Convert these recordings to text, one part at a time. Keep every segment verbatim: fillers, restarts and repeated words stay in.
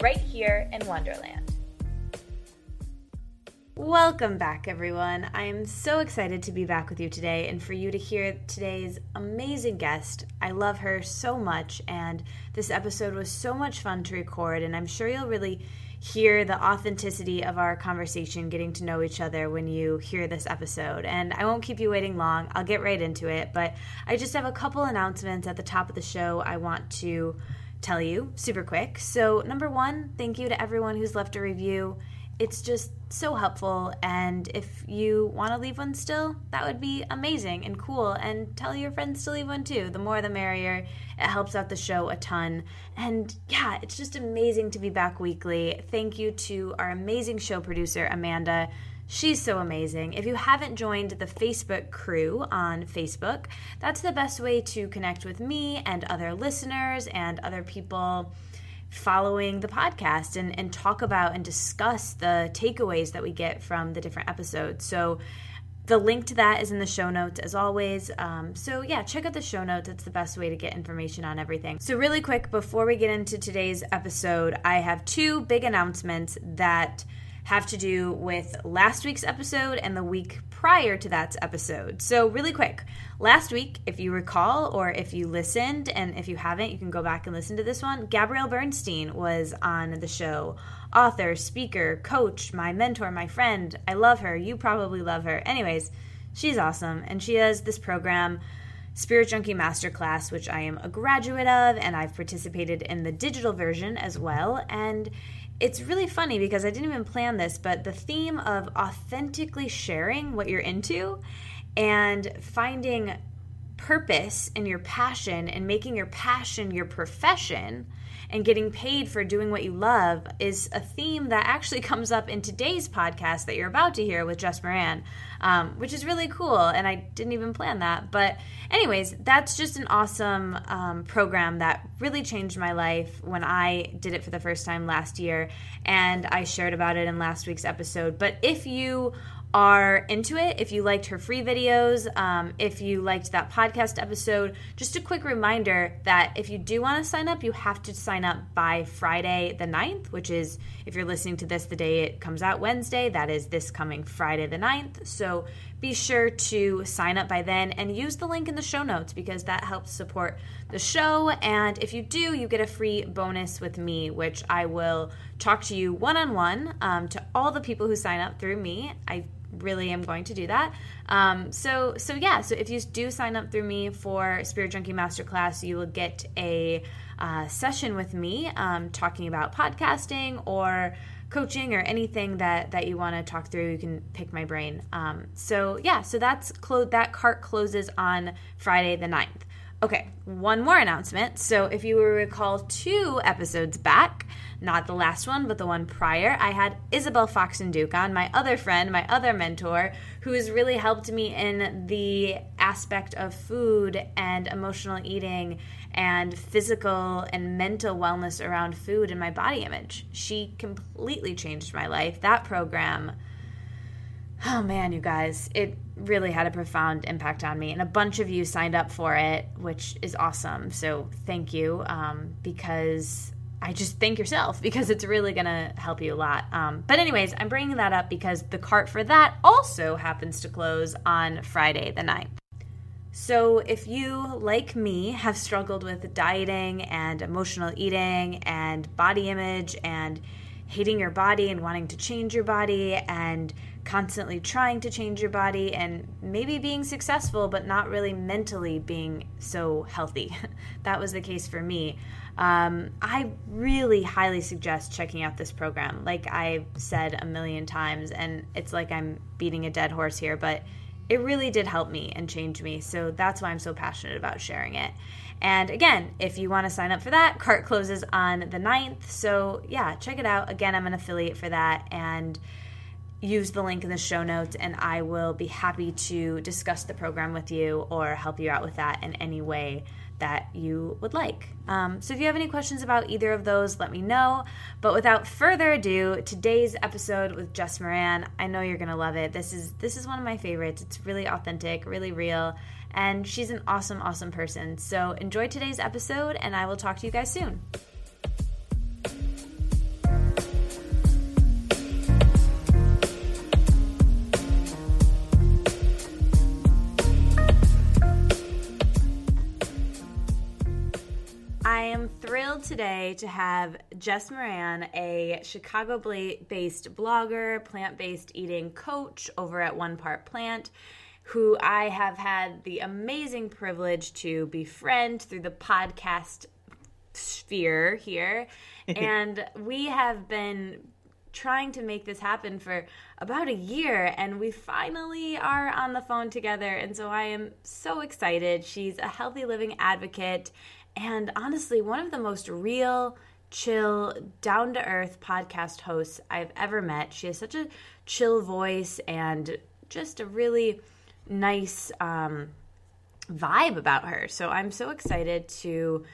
right here in Wonderland. Welcome back, everyone. I am so excited to be back with you today and for you to hear today's amazing guest. I love her so much, and this episode was so much fun to record, and I'm sure you'll really hear the authenticity of our conversation, getting to know each other, when you hear this episode. And I won't keep you waiting long. I'll get right into it, but I just have a couple announcements at the top of the show I want to tell you super quick. So number one, thank you to everyone who's left a review. It's just so helpful, and if you want to leave one still, that would be amazing and cool, and tell your friends to leave one too. The more the merrier. It helps out the show a ton, and yeah, it's just amazing to be back weekly. Thank you to our amazing show producer, Amanda. She's so amazing. If you haven't joined the Facebook crew on Facebook, that's the best way to connect with me and other listeners and other people following the podcast, and, and talk about and discuss the takeaways that we get from the different episodes. So the link to that is in the show notes, as always. Um, so yeah, check out the show notes. It's the best way to get information on everything. So really quick, before we get into today's episode, I have two big announcements that have to do with last week's episode and the week prior to that episode. So really quick, last week, if you recall, or if you listened, and if you haven't, you can go back and listen to this one, Gabrielle Bernstein was on the show. Author, speaker, coach, my mentor, my friend. I love her. You probably love her. Anyways, she's awesome, and she has this program, Spirit Junkie Masterclass, which I am a graduate of, and I've participated in the digital version as well. And it's really funny because I didn't even plan this, but the theme of authentically sharing what you're into and finding purpose in your passion and making your passion your profession and getting paid for doing what you love is a theme that actually comes up in today's podcast that you're about to hear with Jess Moran, um, which is really cool, and I didn't even plan that. But anyways, that's just an awesome um, program that really changed my life when I did it for the first time last year, and I shared about it in last week's episode. But if you are into it, if you liked her free videos, um, if you liked that podcast episode, just a quick reminder that if you do want to sign up, you have to sign up by Friday the ninth, which is, if you're listening to this the day it comes out, Wednesday, that is this coming Friday the ninth. So be sure to sign up by then and use the link in the show notes, because that helps support the show. And if you do, you get a free bonus with me, which I will talk to you one-on-one um, to all the people who sign up through me. I really am going to do that. Um, so, so yeah, so if you do sign up through me for Spirit Junkie Masterclass, you will get a uh, session with me um, talking about podcasting or coaching or anything that, that you want to talk through. You can pick my brain. Um, so yeah, so that's clo- that cart closes on Friday the ninth. Okay, one more announcement. So if you will recall two episodes back, not the last one, but the one prior, I had Isabel Fox and Duke on, my other friend, my other mentor, who has really helped me in the aspect of food and emotional eating and physical and mental wellness around food and my body image. She completely changed my life. That program, oh man, you guys, it really had a profound impact on me, and a bunch of you signed up for it, which is awesome. So thank you, um, because I just thank yourself, because it's really going to help you a lot. Um, but anyways, I'm bringing that up because the cart for that also happens to close on Friday the ninth. So if you, like me, have struggled with dieting and emotional eating and body image and hating your body and wanting to change your body and constantly trying to change your body and maybe being successful but not really mentally being so healthy. That was the case for me. Um, I really highly suggest checking out this program. Like I've said a million times, and it's like I'm beating a dead horse here, but it really did help me and change me. So that's why I'm so passionate about sharing it. And again, if you want to sign up for that, cart closes on the ninth. So yeah, check it out. Again, I'm an affiliate for that, and use the link in the show notes, and I will be happy to discuss the program with you or help you out with that in any way that you would like. Um, so if you have any questions about either of those, let me know. But without further ado, today's episode with Jess Moran, I know you're going to love it. This is this is one of my favorites. It's really authentic, really real, and she's an awesome, awesome person. So enjoy today's episode, and I will talk to you guys soon. I am thrilled today to have Jess Moran, a Chicago-based blogger, plant-based eating coach over at One Part Plant, who I have had the amazing privilege to befriend through the podcast sphere here. And we have been trying to make this happen for about a year, and we finally are on the phone together. And so I am so excited. She's a healthy living advocate, and honestly, one of the most real, chill, down-to-earth podcast hosts I've ever met. She has such a chill voice and just a really nice um, vibe about her. So I'm so excited to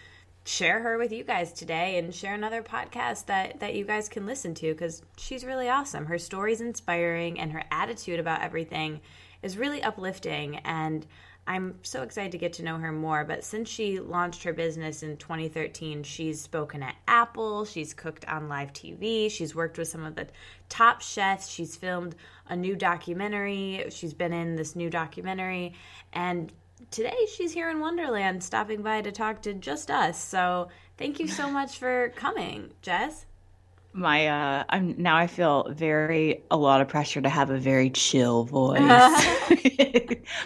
share her with you guys today and share another podcast that, that you guys can listen to, because she's really awesome. Her story's inspiring, and her attitude about everything is really uplifting, and I'm so excited to get to know her more. But since she launched her business in twenty thirteen, she's spoken at Apple, she's cooked on live T V, she's worked with some of the top chefs, she's filmed a new documentary, she's been in this new documentary, and today she's here in Wonderland stopping by to talk to just us. So thank you so much for coming, Jess. My, uh, I'm now I feel very, a lot of pressure to have a very chill voice,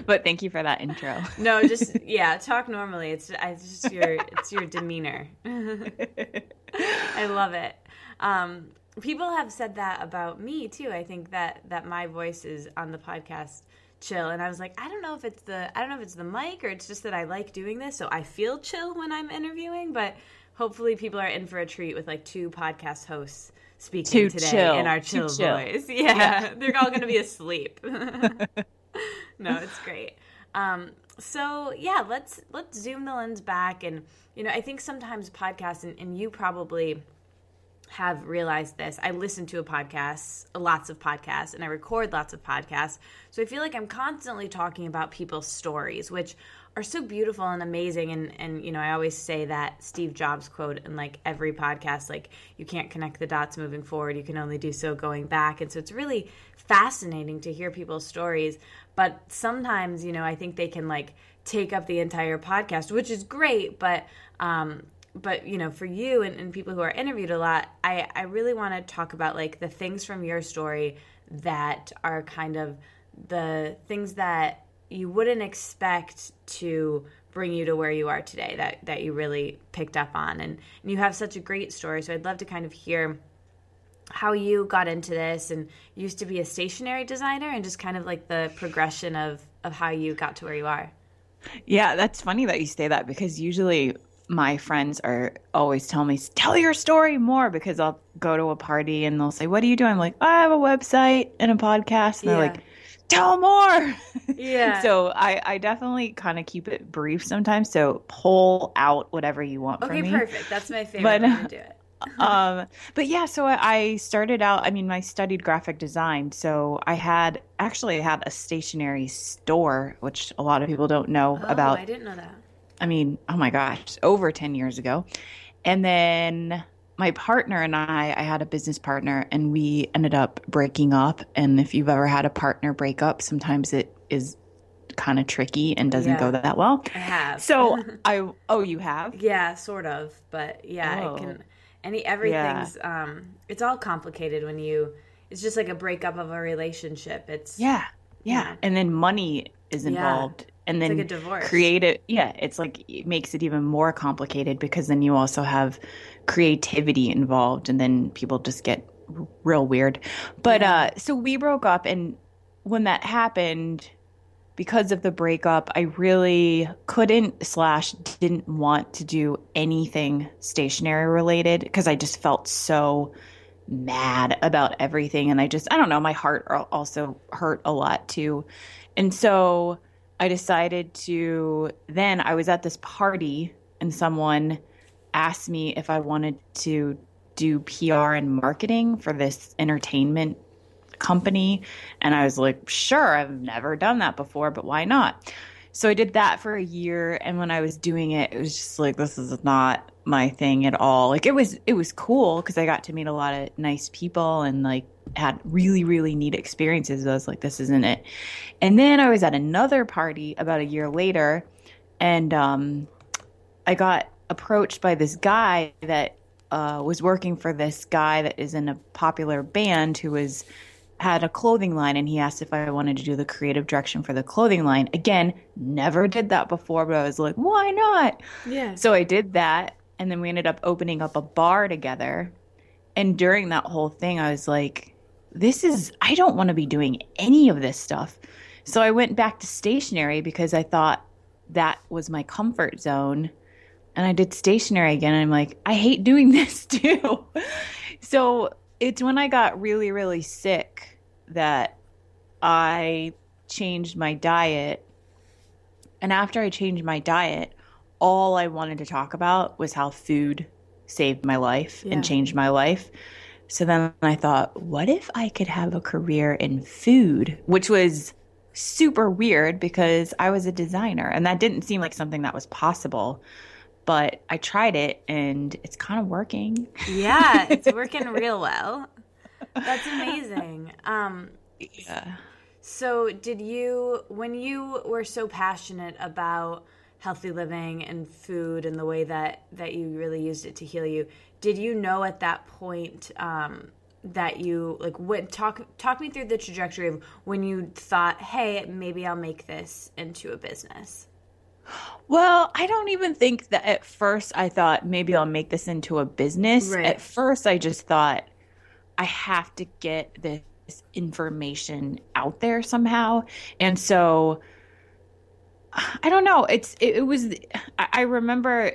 but thank you for that intro. No, just, yeah, talk normally. It's, it's just your, it's your demeanor. I love it. Um, people have said that about me too. I think that, that my voice is on the podcast chill. And I was like, I don't know if it's the, I don't know if it's the mic or it's just that I like doing this. So I feel chill when I'm interviewing, but hopefully people are in for a treat with like two podcast hosts speaking Too today chill. in our chill, chill voice. Yeah, yeah. They're all going to be asleep. No, it's great. Um, so yeah, let's let's zoom the lens back. And, you know, I think sometimes podcasts, and, and you probably have realized this, I listen to a podcast, lots of podcasts, and I record lots of podcasts. So I feel like I'm constantly talking about people's stories, which are so beautiful and amazing, and and you know, I always say that Steve Jobs quote in like every podcast, like, you can't connect the dots moving forward, you can only do so going back. And so it's really fascinating to hear people's stories, but sometimes, you know, I think they can like take up the entire podcast, which is great, but um but, you know, for you and, and people who are interviewed a lot, I, I really want to talk about, like, the things from your story that are kind of the things that you wouldn't expect to bring you to where you are today, that, that you really picked up on. And, and you have such a great story, so I'd love to kind of hear how you got into this and used to be a stationary designer, and just kind of, like, the progression of, of how you got to where you are. Yeah, that's funny that you say that, because usually – my friends are always telling me, tell your story more, because I'll go to a party and they'll say, what are you doing? I'm like, I have a website and a podcast. And yeah. They're like, tell more. Yeah. So I, I definitely kind of keep it brief sometimes. So pull out whatever you want okay, from me. Okay, perfect. That's my favorite but, way to do it. um, but yeah, so I, I started out, I mean, I studied graphic design. So I had actually had a stationery store, which a lot of people don't know oh, about. I didn't know that. I mean, oh my gosh, over ten years ago. And then my partner and I, I had a business partner, and we ended up breaking up. And if you've ever had a partner break up, sometimes it is kind of tricky and doesn't yeah, go that well. I have. So I, oh, you have? Yeah, sort of. But yeah, oh. I can, any, everything's, yeah. um, it's all complicated when you, it's just like a breakup of a relationship. It's, yeah, yeah. yeah. And then money is involved. Yeah. And then it's like a divorce. create it. Yeah, it's like it makes it even more complicated, because then you also have creativity involved, and then people just get r- real weird. But yeah. uh, so we broke up, and when that happened, because of the breakup, I really couldn't slash didn't want to do anything stationery related because I just felt so mad about everything. And I just, I don't know, my heart also hurt a lot too. And so I decided to, then I was at this party and someone asked me if I wanted to do P R and marketing for this entertainment company. And I was like, sure, I've never done that before, but why not? So I did that for a year. And when I was doing it, it was just like, this is not my thing at all. Like it was, it was cool because I got to meet a lot of nice people and like had really, really neat experiences. I was like, this isn't it. And then I was at another party about a year later. And, um, I got approached by this guy that, uh, was working for this guy that is in a popular band who was had a clothing line, and he asked if I wanted to do the creative direction for the clothing line. Again, never did that before, but I was like, why not? Yeah. So I did that, and then we ended up opening up a bar together. And during that whole thing, I was like, this is – I don't want to be doing any of this stuff. So I went back to stationery because I thought that was my comfort zone. And I did stationery again, and I'm like, I hate doing this too. So – it's when I got really, really sick that I changed my diet. And after I changed my diet, all I wanted to talk about was how food saved my life yeah. and changed my life. So then I thought, what if I could have a career in food, which was super weird because I was a designer and that didn't seem like something that was possible. But I tried it, and it's kind of working. Yeah, it's working real well. That's amazing. Um, yeah. So did you – when you were so passionate about healthy living and food and the way that, that you really used it to heal you, did you know at that point um, that you – like what, talk, talk me through the trajectory of when you thought, hey, maybe I'll make this into a business. Well, I don't even think that at first I thought maybe I'll make this into a business. Right. At first I just thought I have to get this information out there somehow. And so I don't know. It's it, it was I remember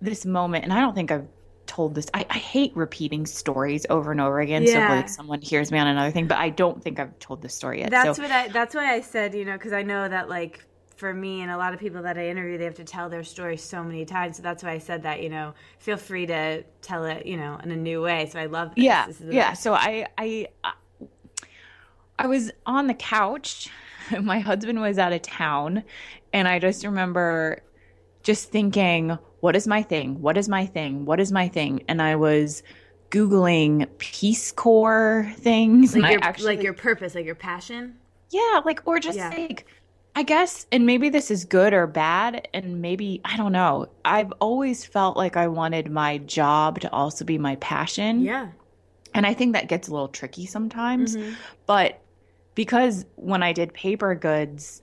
this moment, and I don't think I've told this. I, I hate repeating stories over and over again. Yeah. So if, like someone hears me on another thing, but I don't think I've told this story yet. That's so. what I that's why I said, you know, because I know that like for me and a lot of people that I interview, they have to tell their story so many times. So that's why I said that, you know, feel free to tell it, you know, in a new way. So I love this. Yeah. This is yeah. Best. So I, I, I was on the couch. My husband was out of town. And I just remember just thinking, what is my thing? What is my thing? What is my thing? And I was Googling Peace Corps things. Like, your, actually, like your purpose, like your passion. Yeah. Like, or just yeah. like, I guess, and maybe this is good or bad, and maybe, I don't know, I've always felt like I wanted my job to also be my passion. Yeah. And I think that gets a little tricky sometimes. Mm-hmm. But because when I did paper goods,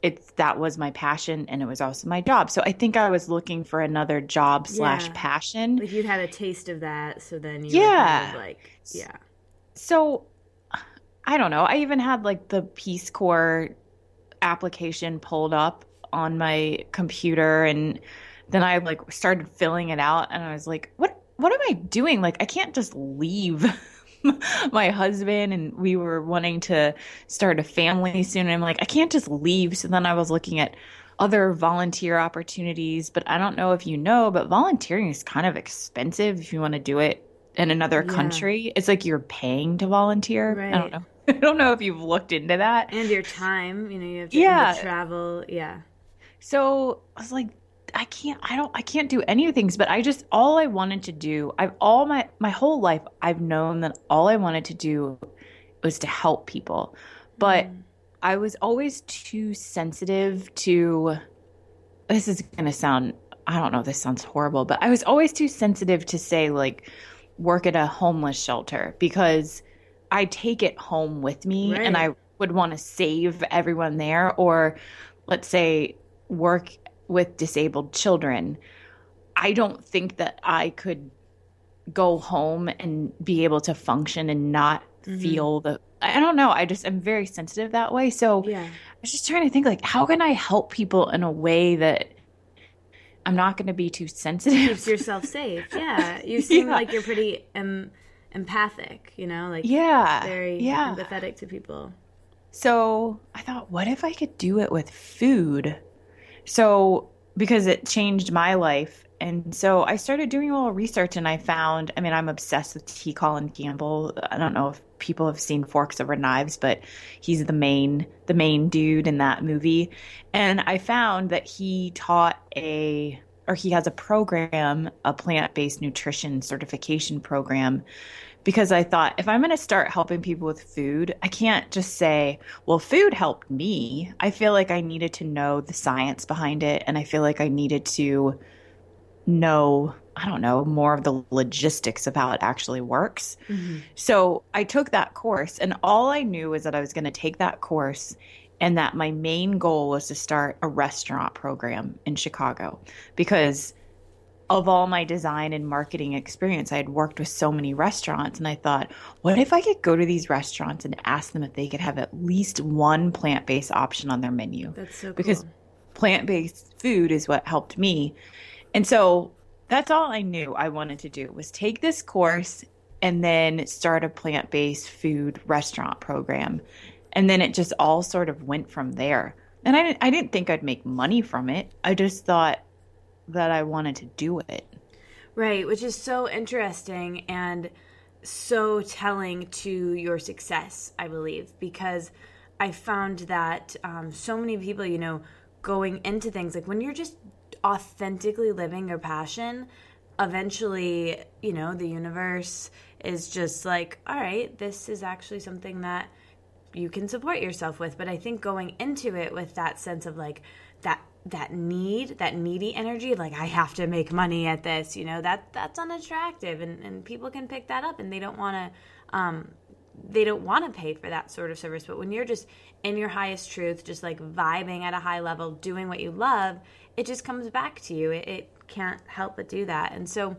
it's that was my passion and it was also my job. So I think I was looking for another job yeah. slash passion. Like you'd had a taste of that, so then you yeah. were kind of like, yeah. So I don't know. I even had like the Peace Corps application pulled up on my computer, and then I like started filling it out, and I was like, what what am I doing? Like I can't just leave my husband, and we were wanting to start a family soon, and I'm like, I can't just leave. So then I was looking at other volunteer opportunities, but I don't know if you know, but volunteering is kind of expensive if you want to do it in another yeah. country. It's like you're paying to volunteer. Right. I don't know. I don't know if you've looked into that. And your time, you know, you have to yeah. travel. Yeah. So I was like, I can't, I don't, I can't do any of things, but I just, all I wanted to do, I've all my, my whole life, I've known that all I wanted to do was to help people. But mm. I was always too sensitive to, this is going to sound, I don't know, this sounds horrible, but I was always too sensitive to say like work at a homeless shelter because I take it home with me right. and I would want to save everyone there, or let's say work with disabled children. I don't think that I could go home and be able to function and not mm-hmm. feel the, I don't know. I just am very sensitive that way. So yeah. I was just trying to think, like, how can I help people in a way that I'm not going to be too sensitive? Keeps yourself safe. Yeah. You seem yeah. like you're pretty um, empathic, you know, like yeah. very yeah. empathetic to people. So I thought, what if I could do it with food? So because it changed my life. And so I started doing a little research, and I found, I mean, I'm obsessed with T. Colin Campbell. I don't know if people have seen Forks Over Knives, but he's the main, the main dude in that movie. And I found that he taught a, or he has a program, a plant-based nutrition certification program, because I thought, if I'm going to start helping people with food, I can't just say, well, food helped me. I feel like I needed to know the science behind it. And I feel like I needed to know, I don't know, more of the logistics of how it actually works. Mm-hmm. So I took that course, and all I knew was that I was going to take that course and that my main goal was to start a restaurant program in Chicago, because of all my design and marketing experience, I had worked with so many restaurants, and I thought, what if I could go to these restaurants and ask them if they could have at least one plant-based option on their menu? That's so cool. Because plant-based food is what helped me. And so that's all I knew I wanted to do, was take this course and then start a plant-based food restaurant program. And then it just all sort of went from there. And I didn't, I didn't think I'd make money from it. I just thought that I wanted to do it. Right, which is so interesting and so telling to your success, I believe, because I found that um, so many people, you know, going into things, like when you're just authentically living your passion, eventually, you know, the universe is just like, all right, this is actually something that you can support yourself with. But I think going into it with that sense of like that that need, that needy energy, like I have to make money at this, you know, that that's unattractive, and, and people can pick that up, and they don't want to, um, they don't want to pay for that sort of service. But when you're just in your highest truth, just like vibing at a high level, doing what you love, it just comes back to you. It, it can't help but do that. And so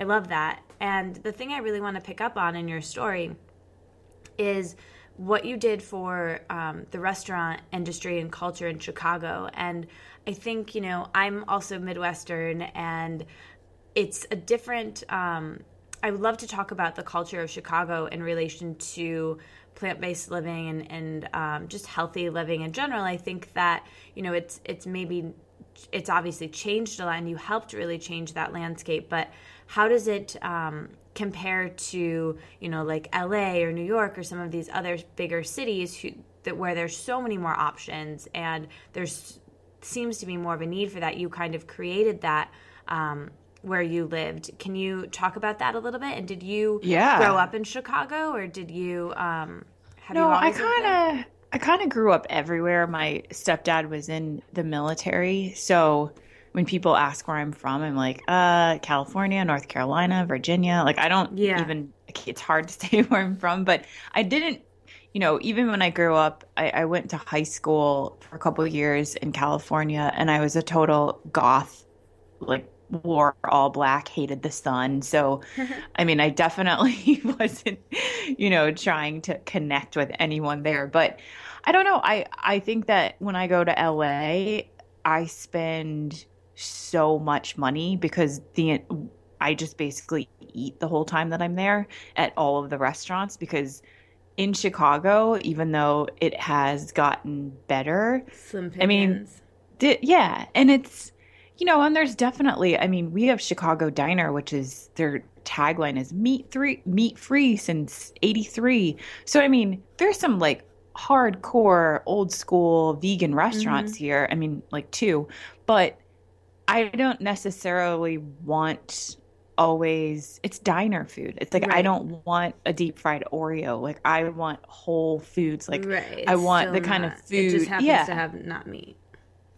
I love that. And the thing I really want to pick up on in your story is what you did for um, the restaurant industry and culture in Chicago. And I think, you know, I'm also Midwestern, and it's a different, um, I would love to talk about the culture of Chicago in relation to plant-based living and, and um, just healthy living in general. I think that, you know, it's it's maybe, it's obviously changed a lot, and you helped really change that landscape, but how does it um, compare to, you know, like L A or New York or some of these other bigger cities who, that where there's so many more options, and there's seems to be more of a need for that? You kind of created that um, where you lived. Can you talk about that a little bit? And did you yeah. grow up in Chicago, or did you um, have no, you always lived there? No, I kind of... I kind of grew up everywhere. My stepdad was in the military. So when people ask where I'm from, I'm like, uh, California, North Carolina, Virginia. Like I don't yeah. even, it's hard to say where I'm from, but I didn't, you know, even when I grew up, I, I went to high school for a couple of years in California, and I was a total goth, like wore all black, hated the sun. So, I mean, I definitely wasn't, you know, trying to connect with anyone there. But I don't know. I, I think that when I go to L A, I spend so much money because the I just basically eat the whole time that I'm there at all of the restaurants, because in Chicago, even though it has gotten better, slim pickings. I mean, di- yeah. And it's, you know, and there's definitely, I mean, we have Chicago Diner, which is their tagline is meat three, meat free since eighty-three. So, I mean, there's some like hardcore old school vegan restaurants mm-hmm. here. I mean, like two, but I don't necessarily want always, it's diner food. It's like, right. I don't want a deep fried Oreo. Like I want whole foods. Like right. I want the kind not. Of food. It just happens yeah. to have not meat.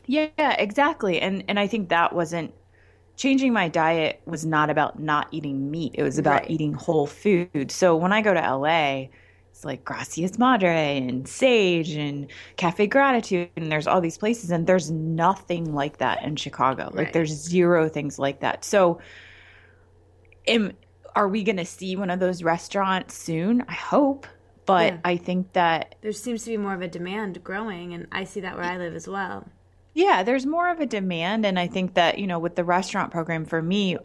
Yeah, exactly. And and I think that wasn't – changing my diet was not about not eating meat. It was about right. eating whole food. So when I go to L A, it's like Gracias Madre and Sage and Cafe Gratitude, and there's all these places, and there's nothing like that in Chicago. Like right. there's zero things like that. So am, are we going to see one of those restaurants soon? I hope. But yeah. I think that there seems to be more of a demand growing, and I see that where I live as well. Yeah, there's more of a demand. And I think that, you know, with the restaurant program for me,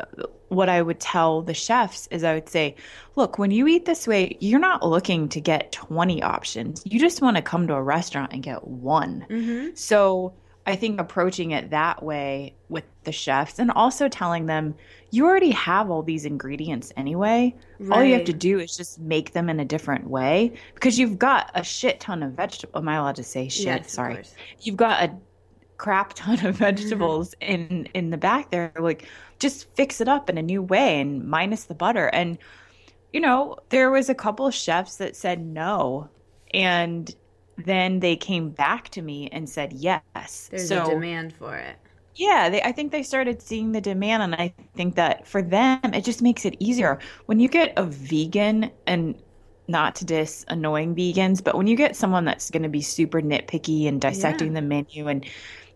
what I would tell the chefs is I would say, look, when you eat this way, you're not looking to get twenty options. You just want to come to a restaurant and get one. Mm-hmm. So I think approaching it that way with the chefs, and also telling them you already have all these ingredients anyway. Right. All you have to do is just make them in a different way, because you've got a shit ton of vegetables. Am I allowed to say shit? Yes, Sorry. Of course. You've got a crap ton of vegetables in, in the back there. Like, just fix it up in a new way and minus the butter. And, you know, there was a couple of chefs that said no, and then they came back to me and said yes. There's so, a demand for it. Yeah, they, I think they started seeing the demand, and I think that for them, it just makes it easier. When you get a vegan, and not to diss annoying vegans, but when you get someone that's going to be super nitpicky and dissecting yeah. the menu, and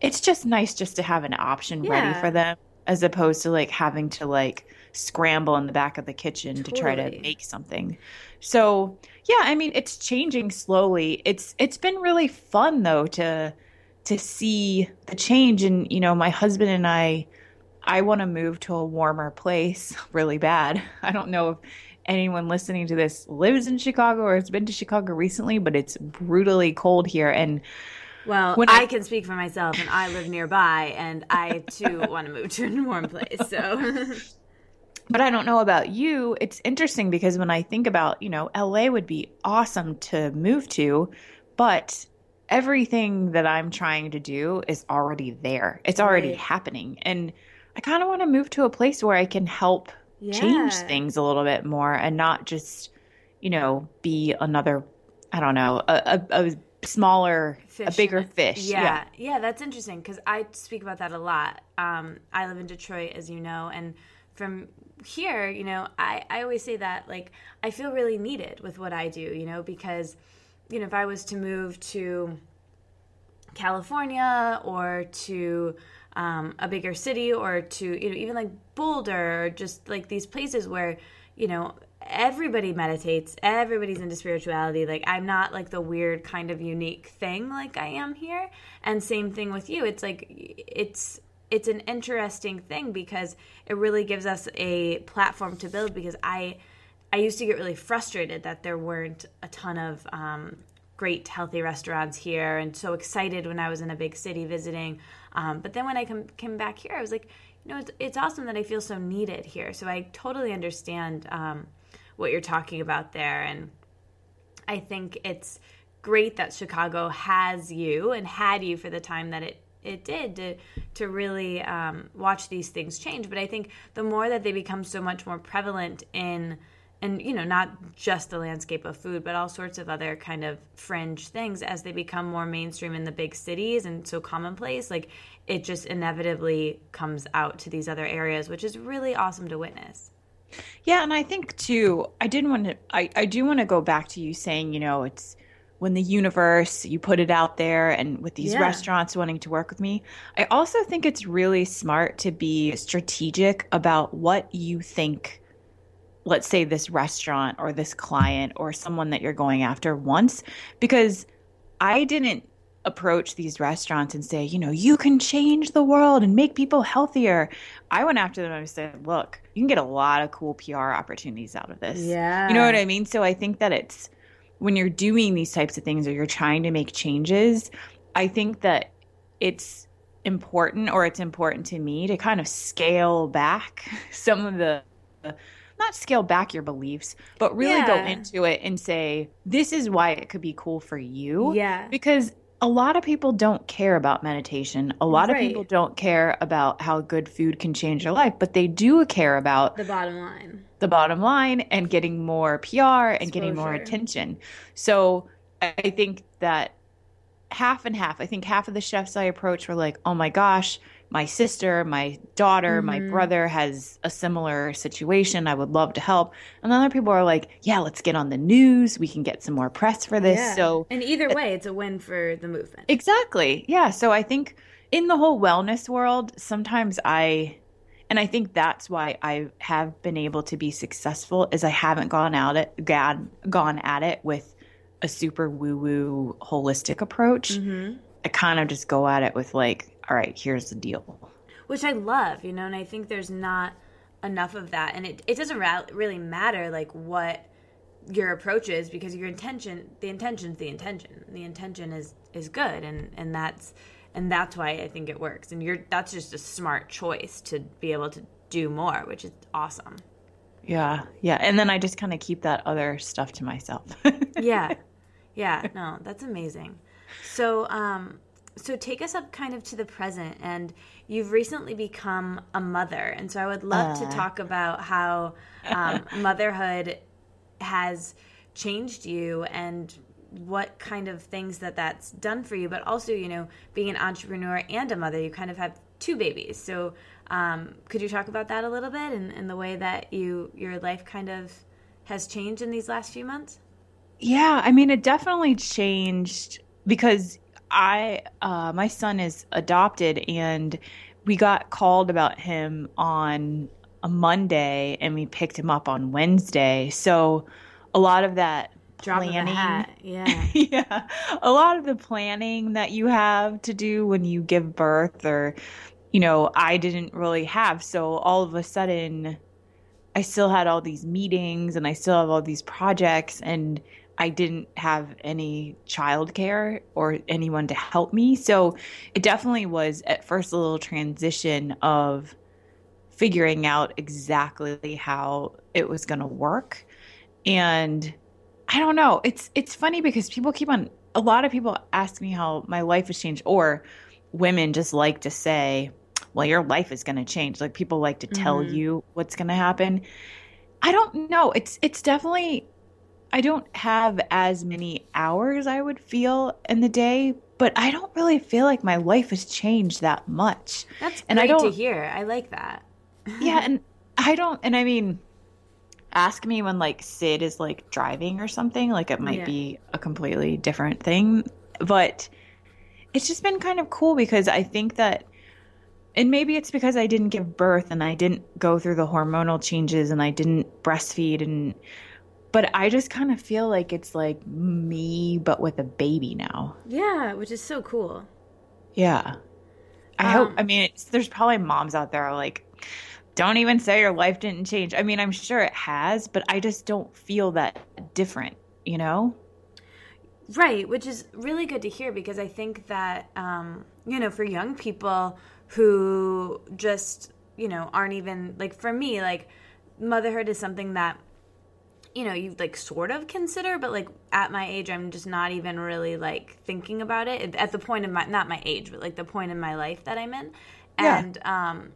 it's just nice just to have an option yeah. ready for them, as opposed to like having to like scramble in the back of the kitchen totally. To try to make something. So yeah, I mean, it's changing slowly. It's it's been really fun though to to see the change. And you know, my husband and I, I want to move to a warmer place really bad. I don't know if anyone listening to this lives in Chicago or has been to Chicago recently, but it's brutally cold here. And well, I, I can speak for myself, and I live nearby, and I too want to move to a warm place. So. But I don't know about you. It's interesting because when I think about, you know, L A would be awesome to move to, but everything that I'm trying to do is already there. It's already right. happening. And I kind of want to move to a place where I can help yeah. change things a little bit more, and not just, you know, be another, I don't know, a, a, a smaller, fish. a bigger fish. Yeah. Yeah. Yeah, that's interesting, because I speak about that a lot. Um, I live in Detroit, as you know, and from here, you know, I, I always say that, like, I feel really needed with what I do, you know, because, you know, if I was to move to California or to um, a bigger city, or to, you know, even like Boulder, or just like these places where, you know, everybody meditates, everybody's into spirituality. Like, I'm not like the weird kind of unique thing like I am here. And same thing with you. It's like, it's, it's an interesting thing, because it really gives us a platform to build, because I I used to get really frustrated that there weren't a ton of um, great healthy restaurants here, and so excited when I was in a big city visiting. Um, but then when I come, came back here, I was like, you know, it's, it's awesome that I feel so needed here. So I totally understand um, what you're talking about there. And I think it's great that Chicago has you and had you for the time that it It did to to really um, watch these things change. But I think the more that they become so much more prevalent in, and you know, not just the landscape of food, but all sorts of other kind of fringe things, as they become more mainstream in the big cities and so commonplace, like it just inevitably comes out to these other areas, which is really awesome to witness. Yeah, and I think too, I didn't want to. I, I do want to go back to you saying, you know, it's. When the universe, you put it out there, and with these yeah. restaurants wanting to work with me, I also think it's really smart to be strategic about what you think, let's say, this restaurant or this client or someone that you're going after wants, because I didn't approach these restaurants and say, you know, you can change the world and make people healthier. I went after them and I said, look, you can get a lot of cool P R opportunities out of this. Yeah. You know what I mean? So I think that it's, when you're doing these types of things, or you're trying to make changes, I think that it's important, or it's important to me, to kind of scale back some of the, not scale back your beliefs, but really yeah. go into it and say, this is why it could be cool for you. Yeah. Because a lot of people don't care about meditation. A lot right. of people don't care about how good food can change their life, but they do care about the bottom line. The bottom line, and getting more P R and exposure. Getting more attention. So I think that half and half, I think half of the chefs I approached were like, oh my gosh, my sister, my daughter, mm-hmm. my brother has a similar situation. I would love to help. And other people are like, yeah, let's get on the news. We can get some more press for this. Yeah. So, and either way, it's a win for the movement. Exactly. Yeah. So I think in the whole wellness world, sometimes I... And I think that's why I have been able to be successful, is I haven't gone out at, gone, gone at it with a super woo-woo holistic approach. Mm-hmm. I kind of just go at it with like, all right, here's the deal. Which I love, you know, and I think there's not enough of that. And it, it doesn't ra- really matter like what your approach is, because your intention, the intention's the intention. The intention is, is good, and, and that's and that's why I think it works. And you're that's just a smart choice to be able to do more, which is awesome. Yeah, yeah. And then I just kind of keep that other stuff to myself. Yeah. Yeah, no, that's amazing. So, um, so take us up kind of to the present, and you've recently become a mother. And so I would love uh. to talk about how um, motherhood has changed you and what kind of things that that's done for you. But also, you know, being an entrepreneur and a mother, you kind of have two babies. So um, could you talk about that a little bit, and, and the way that you your life kind of has changed in these last few months? Yeah, I mean, it definitely changed because I, uh, my son is adopted, and we got called about him on a Monday, and we picked him up on Wednesday. So a lot of that planning, drop of the hat. Yeah, yeah, a lot of the planning that you have to do when you give birth, or, you know, I didn't really have. So all of a sudden, I still had all these meetings, and I still have all these projects, and I didn't have any childcare or anyone to help me. So it definitely was at first a little transition of figuring out exactly how it was going to work. And I don't know, it's, it's funny because people keep on, a lot of people ask me how my life has changed, or women just like to say, well, your life is going to change. Like, people like to tell mm-hmm. you what's going to happen. I don't know. It's, it's definitely, I don't have as many hours I would feel in the day, but I don't really feel like my life has changed that much. That's great and I don't, to hear. I like that. Yeah. And I don't, and I mean, ask me when like Sid is like driving or something, like it might yeah. be a completely different thing, but it's just been kind of cool because I think that, and maybe it's because I didn't give birth and I didn't go through the hormonal changes and I didn't breastfeed, and but I just kind of feel like it's like me, but with a baby now. Yeah, which is so cool. Yeah. I um, hope, I mean, it's, there's probably moms out there who are like, don't even say your life didn't change. I mean, I'm sure it has, but I just don't feel that different, you know? Right, which is really good to hear, because I think that, um, you know, for young people who just, you know, aren't even, like for me, like motherhood is something that, you know, you like sort of consider, but like at my age, I'm just not even really like thinking about it at the point of my, not my age, but like the point in my life that I'm in. And, yeah. um,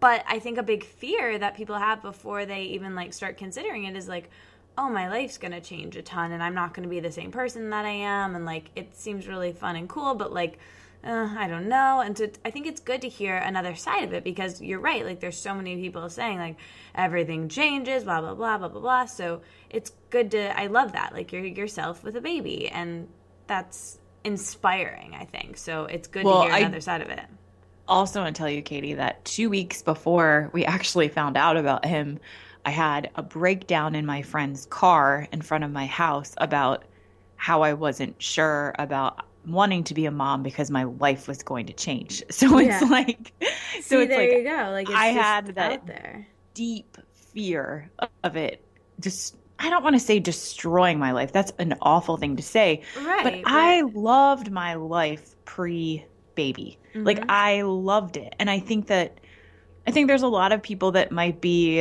but I think a big fear that people have before they even like start considering it is like, oh, my life's going to change a ton and I'm not going to be the same person that I am. And like, it seems really fun and cool, but like, Uh, I don't know. And so I think it's good to hear another side of it, because you're right. Like, there's so many people saying like everything changes, blah, blah, blah, blah, blah, blah. So it's good to, I love that. Like, you're yourself with a baby, and that's inspiring, I think. So it's good well, to hear another I side of it. Also want to tell you, Katie, that two weeks before we actually found out about him, I had a breakdown in my friend's car in front of my house about how I wasn't sure about wanting to be a mom because my life was going to change. So it's yeah. like, so See, it's there like, you go. Like, it's I just had that out there. Deep fear of it. Just, I don't want to say destroying my life. That's an awful thing to say, right, but right. I loved my life pre baby. Mm-hmm. Like, I loved it. And I think that, I think there's a lot of people that might be,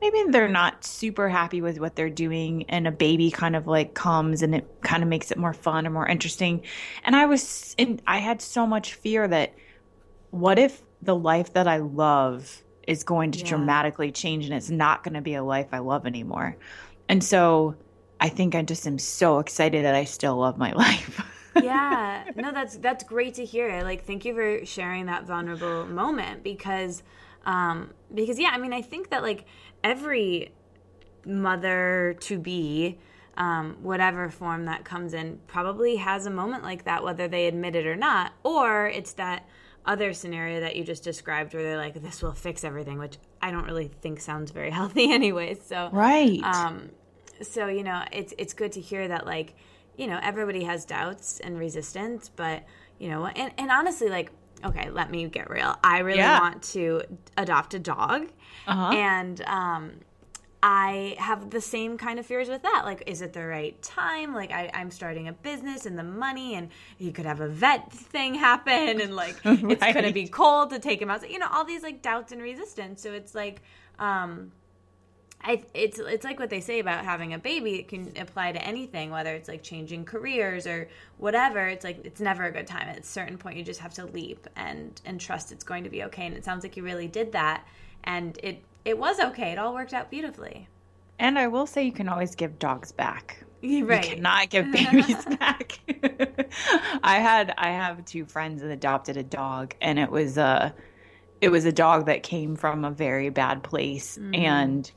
maybe they're not super happy with what they're doing, and a baby kind of like comes and it kind of makes it more fun or more interesting. And I was, and I had so much fear that what if the life that I love is going to yeah. dramatically change, and it's not going to be a life I love anymore. And so I think I just am so excited that I still love my life. Yeah, no, that's, that's great to hear. Like, thank you for sharing that vulnerable moment, because, um, because yeah, I mean, I think that like, every mother to be, um, whatever form that comes in, probably has a moment like that, whether they admit it or not, or it's that other scenario that you just described where they're like, this will fix everything, which I don't really think sounds very healthy anyways. So, right. Um, so, you know, it's, it's good to hear that, like, you know, everybody has doubts and resistance, but, you know, and, and honestly, like, okay, let me get real. I really yeah. want to adopt a dog. Uh-huh. And um, I have the same kind of fears with that. Like, is it the right time? Like, I, I'm starting a business and the money, and you could have a vet thing happen, and, like, right. it's going to be cold to take him out. You know, all these, like, doubts and resistance. So it's like um, – I, it's it's like what they say about having a baby. It can apply to anything, whether it's like changing careers or whatever. It's like it's never a good time. At a certain point, you just have to leap and and trust it's going to be okay. And it sounds like you really did that, and it it was okay. It all worked out beautifully. And I will say, you can always give dogs back. Right. You cannot give babies back. I had I have two friends that adopted a dog, and it was a it was a dog that came from a very bad place, mm-hmm. and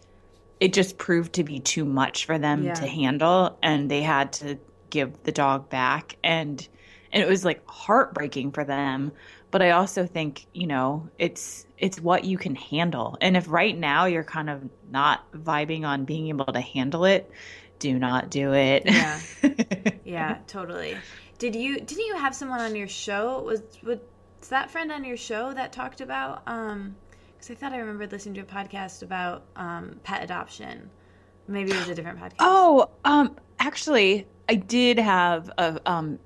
it just proved to be too much for them yeah. to handle, and they had to give the dog back. And and it was, like, heartbreaking for them. But I also think, you know, it's it's what you can handle. And if right now you're kind of not vibing on being able to handle it, do not do it. Yeah. Yeah, totally. Did you didn't you have someone on your show? Was was that friend on your show that talked about um I thought I remembered listening to a podcast about um, pet adoption. Maybe it was a different podcast. Oh, um, actually, I did have a um,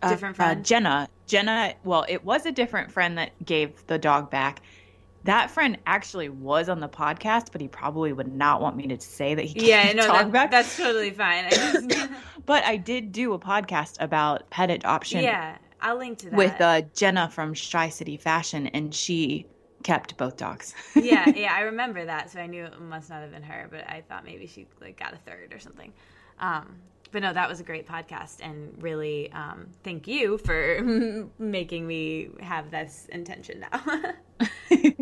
different a, friend. Uh, Jenna. Jenna, well, it was a different friend that gave the dog back. That friend actually was on the podcast, but he probably would not want me to say that he gave yeah, no, the dog that, back. That's totally fine. I just... But I did do a podcast about pet adoption. Yeah, I'll link to that. With uh, Jenna from Shy City Fashion, and she kept both dogs. yeah, yeah, I remember that. So I knew it must not have been her, but I thought maybe she like got a third or something. Um, but no, that was a great podcast, and really um, thank you for making me have this intention now.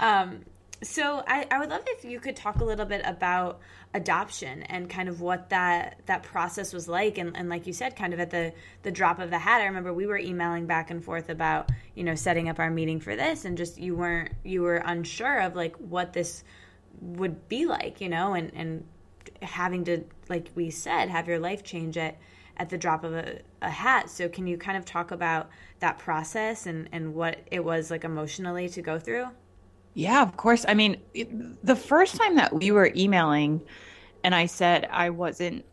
um, so I, I would love if you could talk a little bit about adoption and kind of what that that process was like, and, and like you said, kind of at the the drop of the hat. I remember we were emailing back and forth about, you know, setting up our meeting for this, and just you weren't you were unsure of like what this would be like, you know, and and having to, like we said, have your life change at at the drop of a, a hat. So can you kind of talk about that process and and what it was like emotionally to go through? Yeah, of course. I mean, it, the first time that we were emailing and I said I wasn't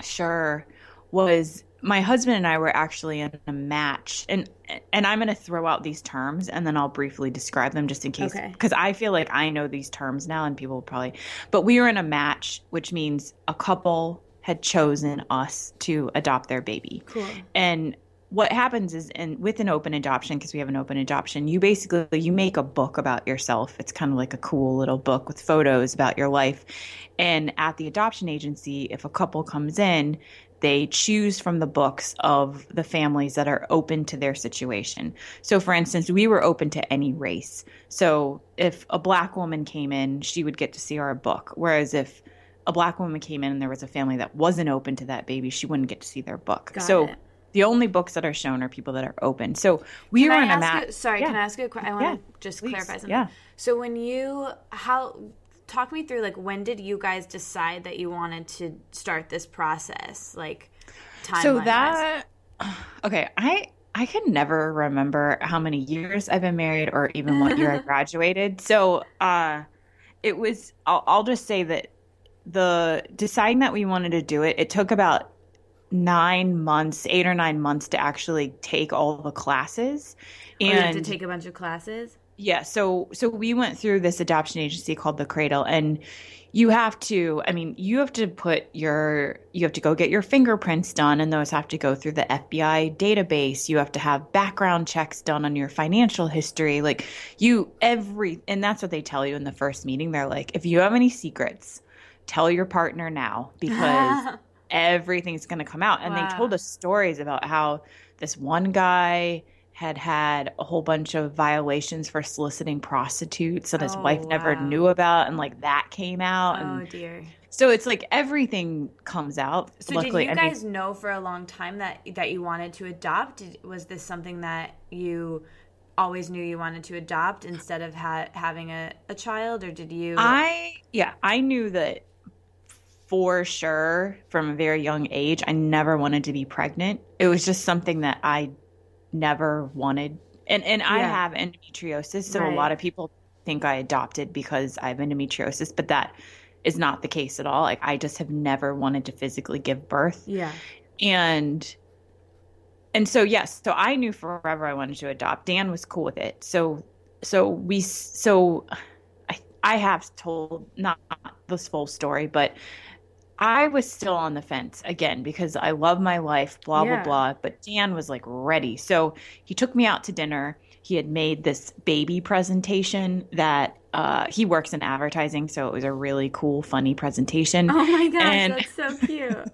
sure was my husband and I were actually in a match. And and I'm going to throw out these terms and then I'll briefly describe them just in case. Okay. Because I feel like I know these terms now and people probably – but we were in a match, which means a couple had chosen us to adopt their baby. Cool. And – what happens is, and with an open adoption, because we have an open adoption, you basically, you make a book about yourself. It's kind of like a cool little book with photos about your life. And at the adoption agency, if a couple comes in, they choose from the books of the families that are open to their situation. So for instance, we were open to any race. So if a black woman came in, she would get to see our book. Whereas if a black woman came in and there was a family that wasn't open to that baby, she wouldn't get to see their book. Got so it. The only books that are shown are people that are open. So we are on a map. Sorry, yeah. Can I ask you a question? I want yeah, to just please. clarify something. Yeah. So when you – how – talk me through, like, when did you guys decide that you wanted to start this process, like, timeline-wise? So that – okay, I I can never remember how many years I've been married or even what year I graduated. So uh, it was – I'll I'll just say that the – deciding that we wanted to do it, it took about – nine months, eight or nine months to actually take all the classes. And oh, you have to take a bunch of classes? Yeah. So, so we went through this adoption agency called The Cradle, and you have to, I mean, you have to put your, you have to go get your fingerprints done, and those have to go through the F B I database. You have to have background checks done on your financial history. Like you, every, and that's what they tell you in the first meeting. They're like, if you have any secrets, tell your partner now, because everything's going to come out. And wow. They told us stories about how this one guy had had a whole bunch of violations for soliciting prostitutes that his oh, wife wow. never knew about. And like that came out. Oh and dear. So it's like everything comes out. So luckily, did you guys I mean, know for a long time that, that you wanted to adopt? Did, was this something that you always knew you wanted to adopt instead of ha- having a, a child, or did you? I, yeah, I knew that for sure from a very young age. I never wanted to be pregnant. It was just something that I never wanted. And and yeah. I have endometriosis, so right. a lot of people think I adopted because I have endometriosis, but that is not the case at all. Like, I just have never wanted to physically give birth. Yeah. And and so, yes, so I knew forever I wanted to adopt. Dan was cool with it. So so we so I I have told not this full story, but I was still on the fence again because I love my life, blah, yeah. blah, blah. But Dan was like ready. So he took me out to dinner. He had made this baby presentation that uh, he works in advertising. So it was a really cool, funny presentation. Oh my gosh, and that's so cute.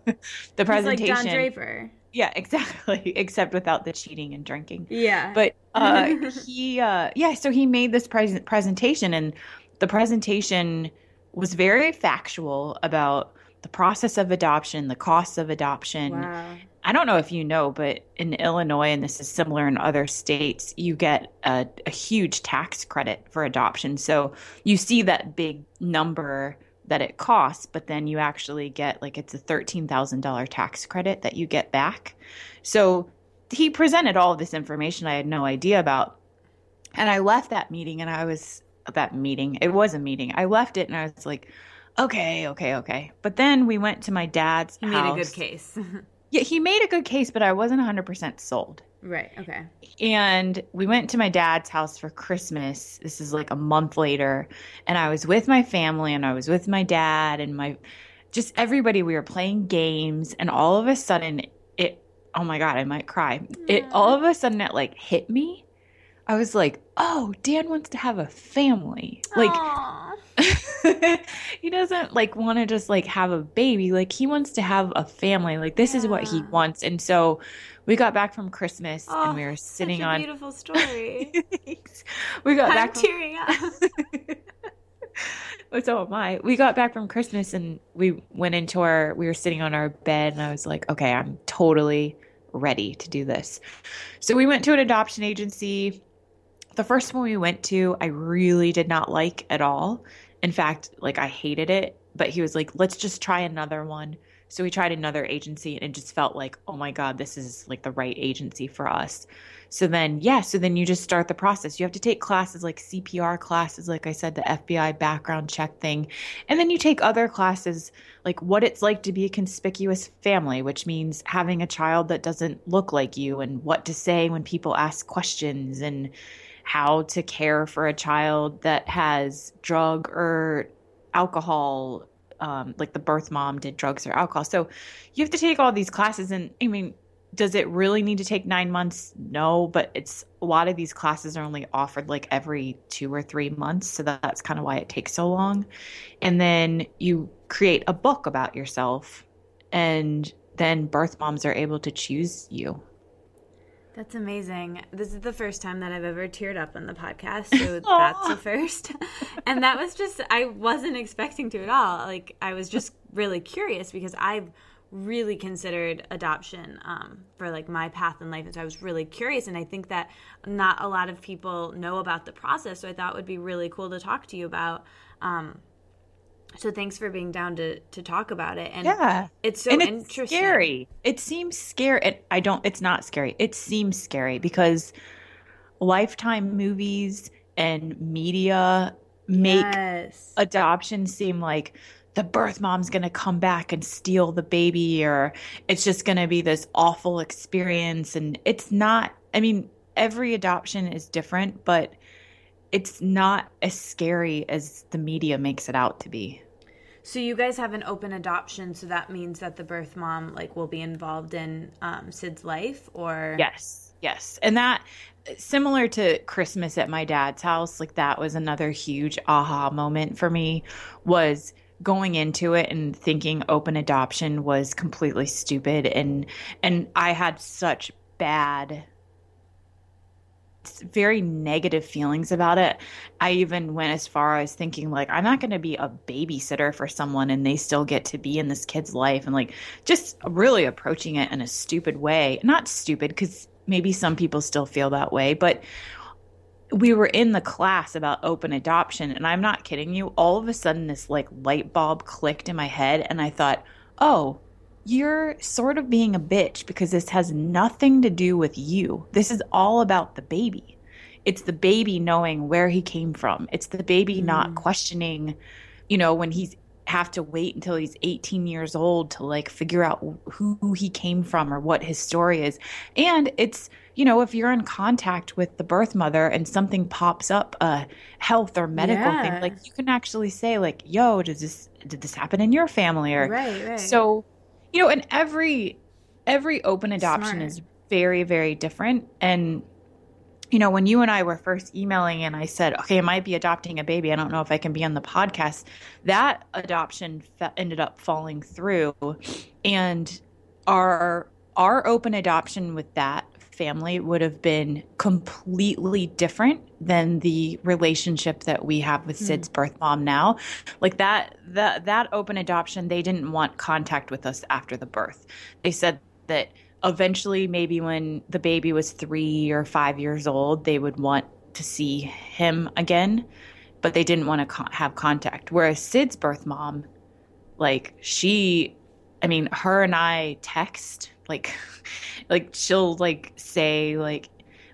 The presentation. He's like Don Draper. Yeah, exactly. Except without the cheating and drinking. Yeah. But uh, he, uh, yeah, so he made this pre- presentation, and the presentation was very factual about the process of adoption, the costs of adoption. Wow. I don't know if you know, but in Illinois, and this is similar in other states, you get a, a huge tax credit for adoption. So you see that big number that it costs, but then you actually get, like, it's a thirteen thousand dollars tax credit that you get back. So he presented all of this information I had no idea about. And I left that meeting and I was – that meeting. It was a meeting. I left it and I was like – Okay, okay, okay. But then we went to my dad's house. He made a good case. Yeah, he made a good case, but I wasn't one hundred percent sold. Right, okay. And we went to my dad's house for Christmas. This is like a month later. And I was with my family, and I was with my dad and my – just everybody. We were playing games, and all of a sudden it – oh, my God, I might cry. It all of a sudden it like hit me. I was like, oh, Dan wants to have a family. Like he doesn't like want to just like have a baby. Like he wants to have a family. Like this yeah. is what he wants. And so we got back from Christmas oh, and we were sitting such a on beautiful story. We got I'm back tearing from... up. So am I. We got back from Christmas and we went into our we were sitting on our bed and I was like, okay, I'm totally ready to do this. So we went to an adoption agency. The first one we went to, I really did not like at all. In fact, like I hated it, but he was like, let's just try another one. So we tried another agency and it just felt like, oh my God, this is like the right agency for us. So then, yeah, so then you just start the process. You have to take classes like C P R classes, like I said, the F B I background check thing. And then you take other classes like what it's like to be a conspicuous family, which means having a child that doesn't look like you and what to say when people ask questions and how to care for a child that has drug or alcohol, um, like the birth mom did drugs or alcohol. So you have to take all these classes and I mean, does it really need to take nine months? No, but it's a lot of these classes are only offered like every two or three months. So that, that's kind of why it takes so long. And then you create a book about yourself and then birth moms are able to choose you. That's amazing. This is the first time that I've ever teared up on the podcast, so that's the first. And that was just – I wasn't expecting to at all. Like I was just really curious because I've really considered adoption um, for like my path in life, and so I was really curious. And I think that not a lot of people know about the process, so I thought it would be really cool to talk to you about. Um, so thanks for being down to, to talk about it. And yeah. it's so and it's interesting. Scary. It seems scary. It, I don't, it's not scary. It seems scary because Lifetime movies and media make yes. adoption seem like the birth mom's going to come back and steal the baby, or it's just going to be this awful experience. And it's not, I mean, every adoption is different, but it's not as scary as the media makes it out to be. So you guys have an open adoption, so that means that the birth mom like will be involved in um, Sid's life, or yes, yes, and that similar to Christmas at my dad's house, like that was another huge aha moment for me was going into it and thinking open adoption was completely stupid, and and I had such bad. very negative feelings about it. I even went as far as thinking like, I'm not going to be a babysitter for someone and they still get to be in this kid's life. And like, just really approaching it in a stupid way, not stupid. Cause maybe some people still feel that way, but we were in the class about open adoption, and I'm not kidding you, all of a sudden this like light bulb clicked in my head, and I thought, oh, you're sort of being a bitch because this has nothing to do with you. This is all about the baby. It's the baby knowing where he came from. It's the baby mm-hmm. not questioning, you know, when he's have to wait until he's eighteen years old to like figure out who, who he came from or what his story is. And it's, you know, if you're in contact with the birth mother and something pops up, a uh, health or medical yeah. thing, like you can actually say like, yo, does this, did this happen in your family? Or right, right. So, you know, and every, every open adoption Smart. Is very, very different. And, you know, when you and I were first emailing and I said, okay, I might be adopting a baby. I don't know if I can be on the podcast. That adoption fe- ended up falling through. And our our open adoption with that family would have been completely different than the relationship that we have with Sid's mm. birth mom now. Like that, that, that open adoption, they didn't want contact with us after the birth. They said that eventually, maybe when the baby was three or five years old, they would want to see him again, but they didn't want to co- have contact. Whereas Sid's birth mom, like she, I mean, her and I text, like, like she'll like say like,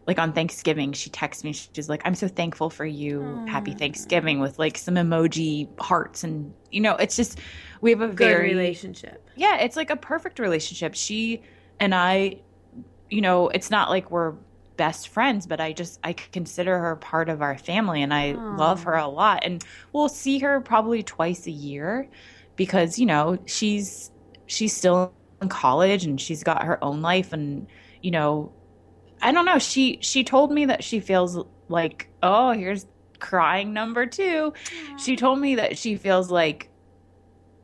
like on Thanksgiving, she texts me. She's like, I'm so thankful for you. Aww. Happy Thanksgiving, with like some emoji hearts. And, you know, it's just, we have a Good very relationship. Yeah. It's like a perfect relationship. She, And I, you know, it's not like we're best friends, but I just, I consider her part of our family, and I Aww. Love her a lot. And we'll see her probably twice a year because, you know, she's, she's still in college and she's got her own life. And, you know, I don't know. She, she told me that she feels like, oh, here's crying number two. Aww. She told me that she feels like,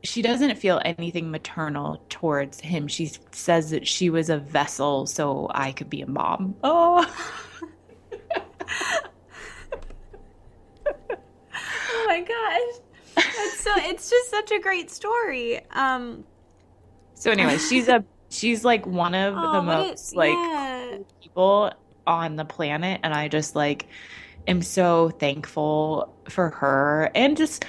she doesn't feel anything maternal towards him. She says that she was a vessel so I could be a mom. Oh. Oh my gosh. That's so it's just such a great story. Um So anyway, she's a she's like one of oh, the most it, like yeah. cool people on the planet, and I just like am so thankful for her. And just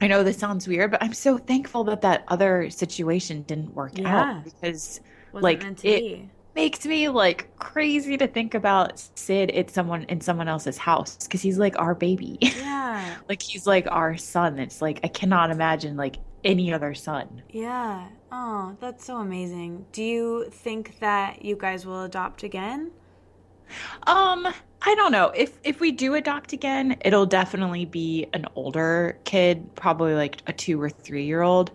I know this sounds weird, but I'm so thankful that that other situation didn't work yeah. out, because Wasn't like meant to it be. Makes me like crazy to think about Sid at someone in someone else's house, because he's like our baby. Yeah. Like he's like our son. It's like I cannot imagine like any other son. Yeah. Oh, that's so amazing. Do you think that you guys will adopt again? Um, I don't know. If if we do adopt again, it'll definitely be an older kid, probably like a two or three year old.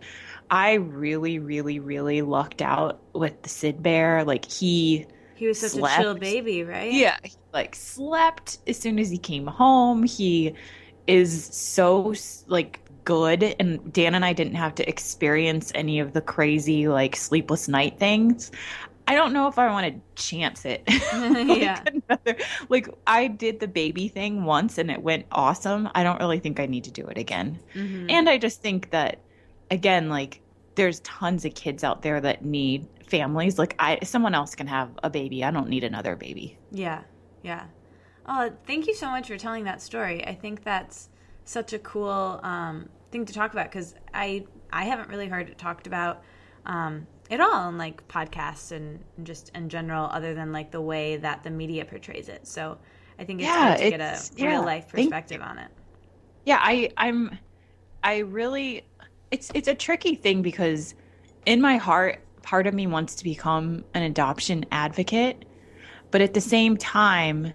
I really, really, really lucked out with the Sid Bear. Like he He was such slept. a chill baby, right? Yeah. He like slept as soon as he came home. He is so like good, and Dan and I didn't have to experience any of the crazy like sleepless night things. I don't know if I want to chance it. like, yeah. another, like I did the baby thing once and it went awesome. I don't really think I need to do it again. Mm-hmm. And I just think that, again, like there's tons of kids out there that need families. Like I, someone else can have a baby. I don't need another baby. Yeah. Yeah. Oh, thank you so much for telling that story. I think that's such a cool um, thing to talk about, because I, I haven't really heard it talked about um, at all in like podcasts and just in general, other than like the way that the media portrays it. So I think it's yeah, good to it's, get a yeah, real life perspective on it. Yeah. I, I'm, I really, it's, it's a tricky thing, because in my heart, part of me wants to become an adoption advocate, but at the same time,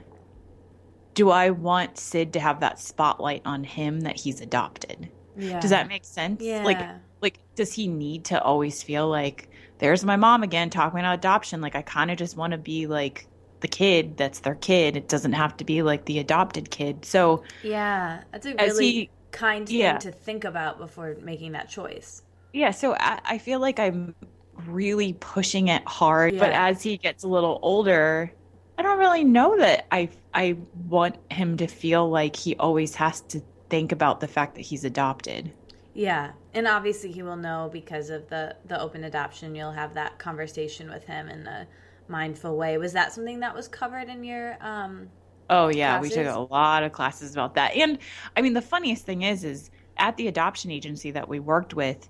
do I want Sid to have that spotlight on him that he's adopted? Yeah. Does that make sense? Yeah. Like, like, does he need to always feel like, there's my mom again talking about adoption? Like, I kind of just want to be like the kid that's their kid. It doesn't have to be like the adopted kid. So yeah, that's a really he, kind yeah. thing to think about before making that choice. Yeah. So I, I feel like I'm really pushing it hard, yeah. but as he gets a little older, I don't really know that I, I want him to feel like he always has to think about the fact that he's adopted. Yeah. And obviously he will know because of the, the open adoption. You'll have that conversation with him in a mindful way. Was that something that was covered in your um, Oh, yeah. Classes. We took a lot of classes about that. And I mean, the funniest thing is, is at the adoption agency that we worked with,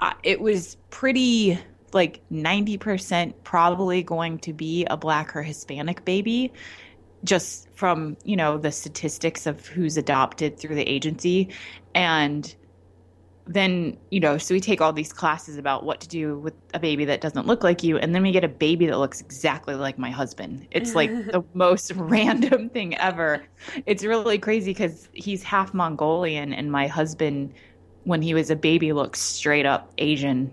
uh, it was pretty like ninety percent probably going to be a Black or Hispanic baby, just from, you know, the statistics of who's adopted through the agency. And then, you know, so we take all these classes about what to do with a baby that doesn't look like you. And then we get a baby that looks exactly like my husband. It's like the most random thing ever. It's really crazy because he's half Mongolian, and my husband, when he was a baby, looked straight up Asian.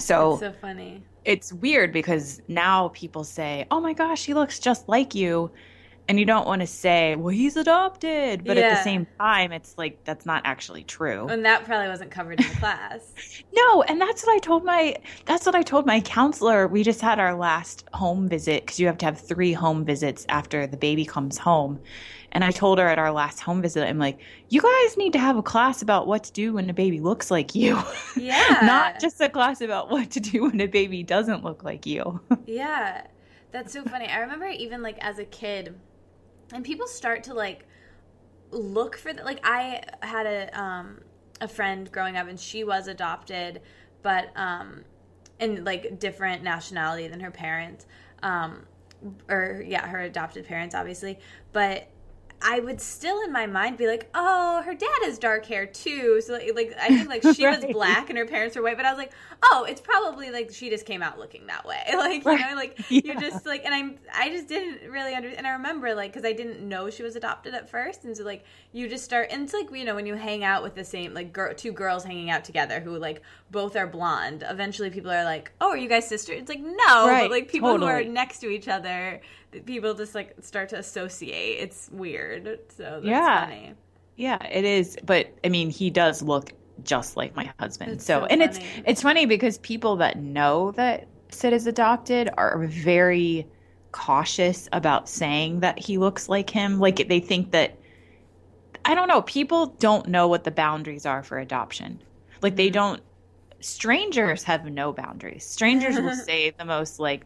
So, that's so funny. It's weird because now people say, oh my gosh, he looks just like you. And you don't want to say, well, he's adopted. But yeah. At the same time, it's like, that's not actually true. And that probably wasn't covered in the class. No. And that's what I told my, that's what I told my counselor. We just had our last home visit, because you have to have three home visits after the baby comes home. And I told her at our last home visit, I'm like, you guys need to have a class about what to do when a baby looks like you. Yeah. Not just a class about what to do when a baby doesn't look like you. Yeah. That's so funny. I remember even like as a kid, and people start to, like, look for the, like, I had a um, a friend growing up, and she was adopted, but um, in, like, different nationality than her parents, um, or, yeah, her adopted parents, obviously. But I would still, in my mind, be like, oh, her dad has dark hair, too. So, like, I think, like, she right. was Black and her parents were white, but I was like, oh, it's probably, like, she just came out looking that way. Like, you know, like, yeah. You're just, like, and I'm, I just didn't really understand. And I remember, like, because I didn't know she was adopted at first. And so, like, you just start, and it's like, you know, when you hang out with the same, like, girl, two girls hanging out together who, like, both are blonde, eventually people are like, oh, are you guys sisters? It's like, no. Right. But, like, people totally. Who are next to each other, people just, like, start to associate. It's weird. So that's yeah. funny. Yeah, it is. But, I mean, he does look just like my husband. That's so, so and funny. it's it's funny because people that know that Sid is adopted are very cautious about saying that he looks like him. Like, they think that, I don't know, people don't know what the boundaries are for adoption. Like, mm-hmm. they don't, strangers have no boundaries. Strangers will say the most, like,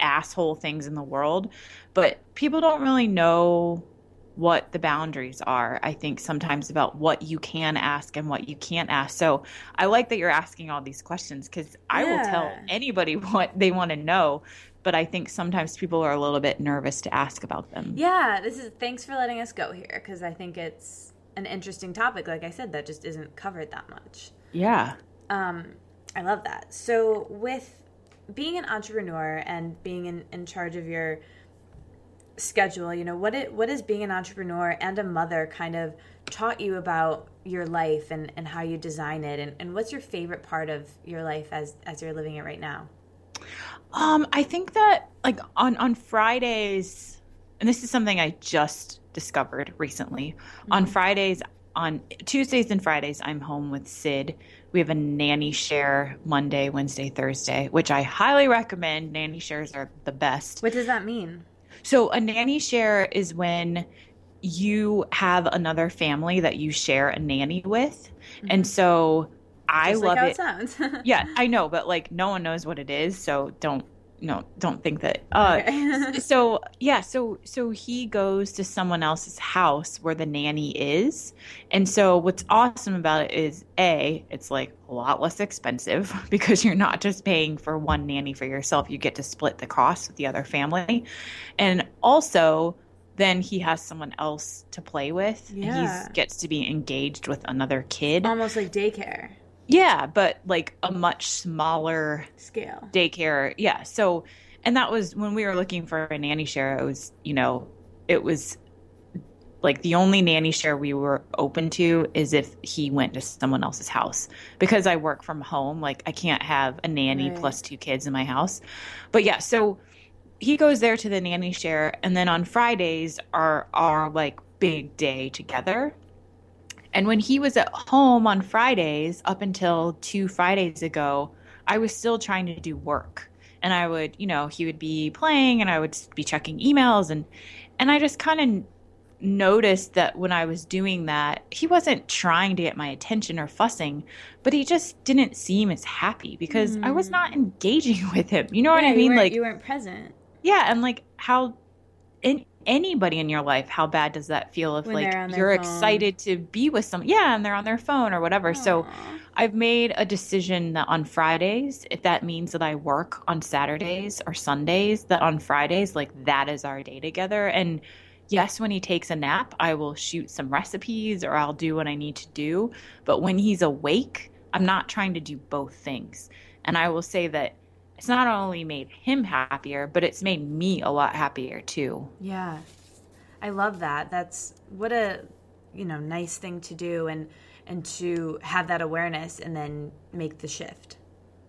asshole things in the world, but people don't really know what the boundaries are, I think, sometimes about what you can ask and what you can't ask. So I like that you're asking all these questions, because I yeah. will tell anybody what they want to know, but I think sometimes people are a little bit nervous to ask about them. Yeah, this is thanks for letting us go here, because I think it's an interesting topic, like I said, that just isn't covered that much. Yeah. Um, I love that. So with being an entrepreneur and being in, in charge of your schedule, you know, what it, what is being an entrepreneur and a mother kind of taught you about your life and, and how you design it? And, and what's your favorite part of your life as, as you're living it right now? Um, I think that like on, on Fridays, and this is something I just discovered recently, mm-hmm. on Fridays, on Tuesdays and Fridays, I'm home with Sid. We have a nanny share Monday, Wednesday, Thursday, which I highly recommend. Nanny shares are the best. What does that mean? So a nanny share is when you have another family that you share a nanny with. Mm-hmm. And so I Just love like how it. It sounds. Yeah, I know, but like no one knows what it is, so don't no, don't think that. Uh, okay. so yeah, so so he goes to someone else's house where the nanny is. And so what's awesome about it is, A, it's like a lot less expensive because you're not just paying for one nanny for yourself. You get to split the cost with the other family. And also then he has someone else to play with. Yeah. And he gets to be engaged with another kid. Almost like daycare. Yeah, but like a much smaller scale daycare. Yeah. So, and that was when we were looking for a nanny share, it was, you know, it was like the only nanny share we were open to is if he went to someone else's house, because I work from home. Like I can't have a nanny right. plus two kids in my house, but yeah. So he goes there to the nanny share. And then on Fridays are our like big day together. And when he was at home on Fridays, up until two Fridays ago, I was still trying to do work. And I would, you know, he would be playing and I would be checking emails. And, and I just kind of noticed that when I was doing that, he wasn't trying to get my attention or fussing, but he just didn't seem as happy because mm. I was not engaging with him. You know yeah, what I mean? Like you weren't present. Yeah. And like how in- anybody in your life, how bad does that feel if when like you're phone. excited to be with someone? Yeah, and they're on their phone or whatever. Aww. So I've made a decision that on Fridays, if that means that I work on Saturdays or Sundays, that on Fridays, like that is our day together. And yes, when he takes a nap, I will shoot some recipes or I'll do what I need to do. But when he's awake, I'm not trying to do both things. And I will say that it's not only made him happier, but it's made me a lot happier too. Yeah. I love that. That's what a, you know, nice thing to do and, and to have that awareness and then make the shift.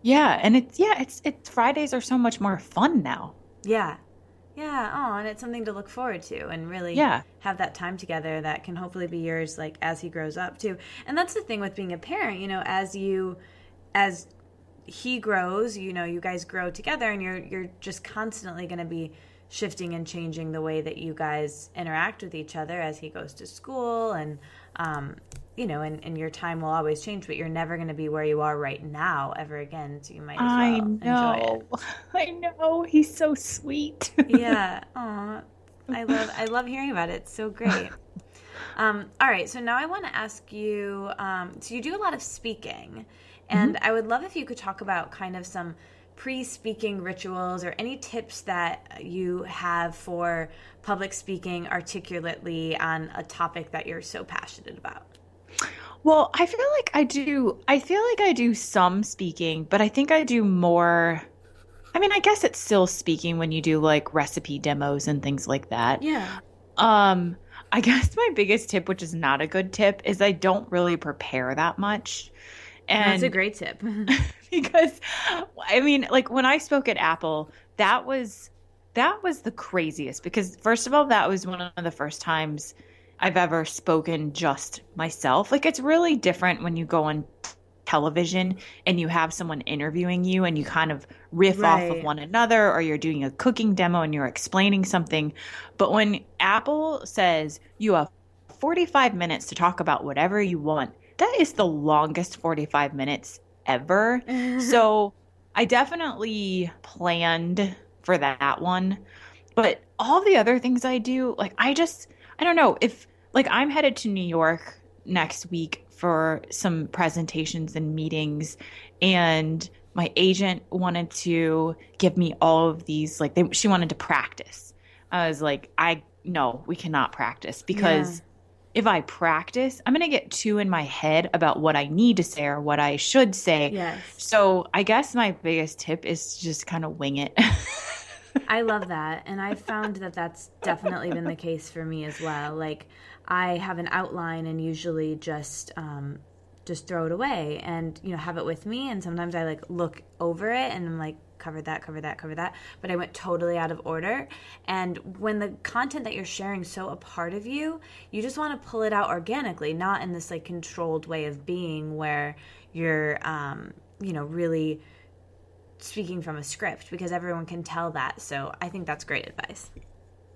Yeah. And it's, yeah, it's, it's Fridays are so much more fun now. Yeah. Yeah. Oh, and it's something to look forward to and really yeah. have that time together that can hopefully be yours, like as he grows up too. And that's the thing with being a parent, you know, as you, as he grows, you know, you guys grow together and you're you're just constantly going to be shifting and changing the way that you guys interact with each other as he goes to school and, um, you know, and, and your time will always change, but you're never going to be where you are right now ever again. So you might as well I know. enjoy it. I know. He's so sweet. Yeah. Aw. I love, I love hearing about it. It's so great. Um, all right. So now I want to ask you, um, so you do a lot of speaking. And mm-hmm. I would love if you could talk about kind of some pre-speaking rituals or any tips that you have for public speaking articulately on a topic that you're so passionate about. Well, I feel like I do, I feel like I do some speaking, but I think I do more, I mean, I guess it's still speaking when you do like recipe demos and things like that. Yeah. Um, I guess my biggest tip, which is not a good tip, is I don't really prepare that much. And that's a great tip. Because, I mean, like when I spoke at Apple, that was that was the craziest because first of all, that was one of the first times I've ever spoken just myself. Like it's really different when you go on television and you have someone interviewing you and you kind of riff right. off of one another or you're doing a cooking demo and you're explaining something. But when Apple says you have forty-five minutes to talk about whatever you want, that is the longest forty-five minutes ever. So I definitely planned for that one. But all the other things I do, like I just, I don't know if like I'm headed to New York next week for some presentations and meetings and my agent wanted to give me all of these, like they, she wanted to practice. I was like, I, no, we cannot practice because yeah. if I practice, I'm going to get too in my head about what I need to say or what I should say. Yes. So I guess my biggest tip is to just kind of wing it. I love that. And I found that that's definitely been the case for me as well. Like I have an outline and usually just um, just throw it away and, you know, have it with me. And sometimes I like look over it and I'm like, cover that, cover that, cover that. But I went totally out of order. And when the content that you're sharing is so a part of you, you just want to pull it out organically, not in this like controlled way of being where you're, um, you know, really speaking from a script because everyone can tell that. So I think that's great advice.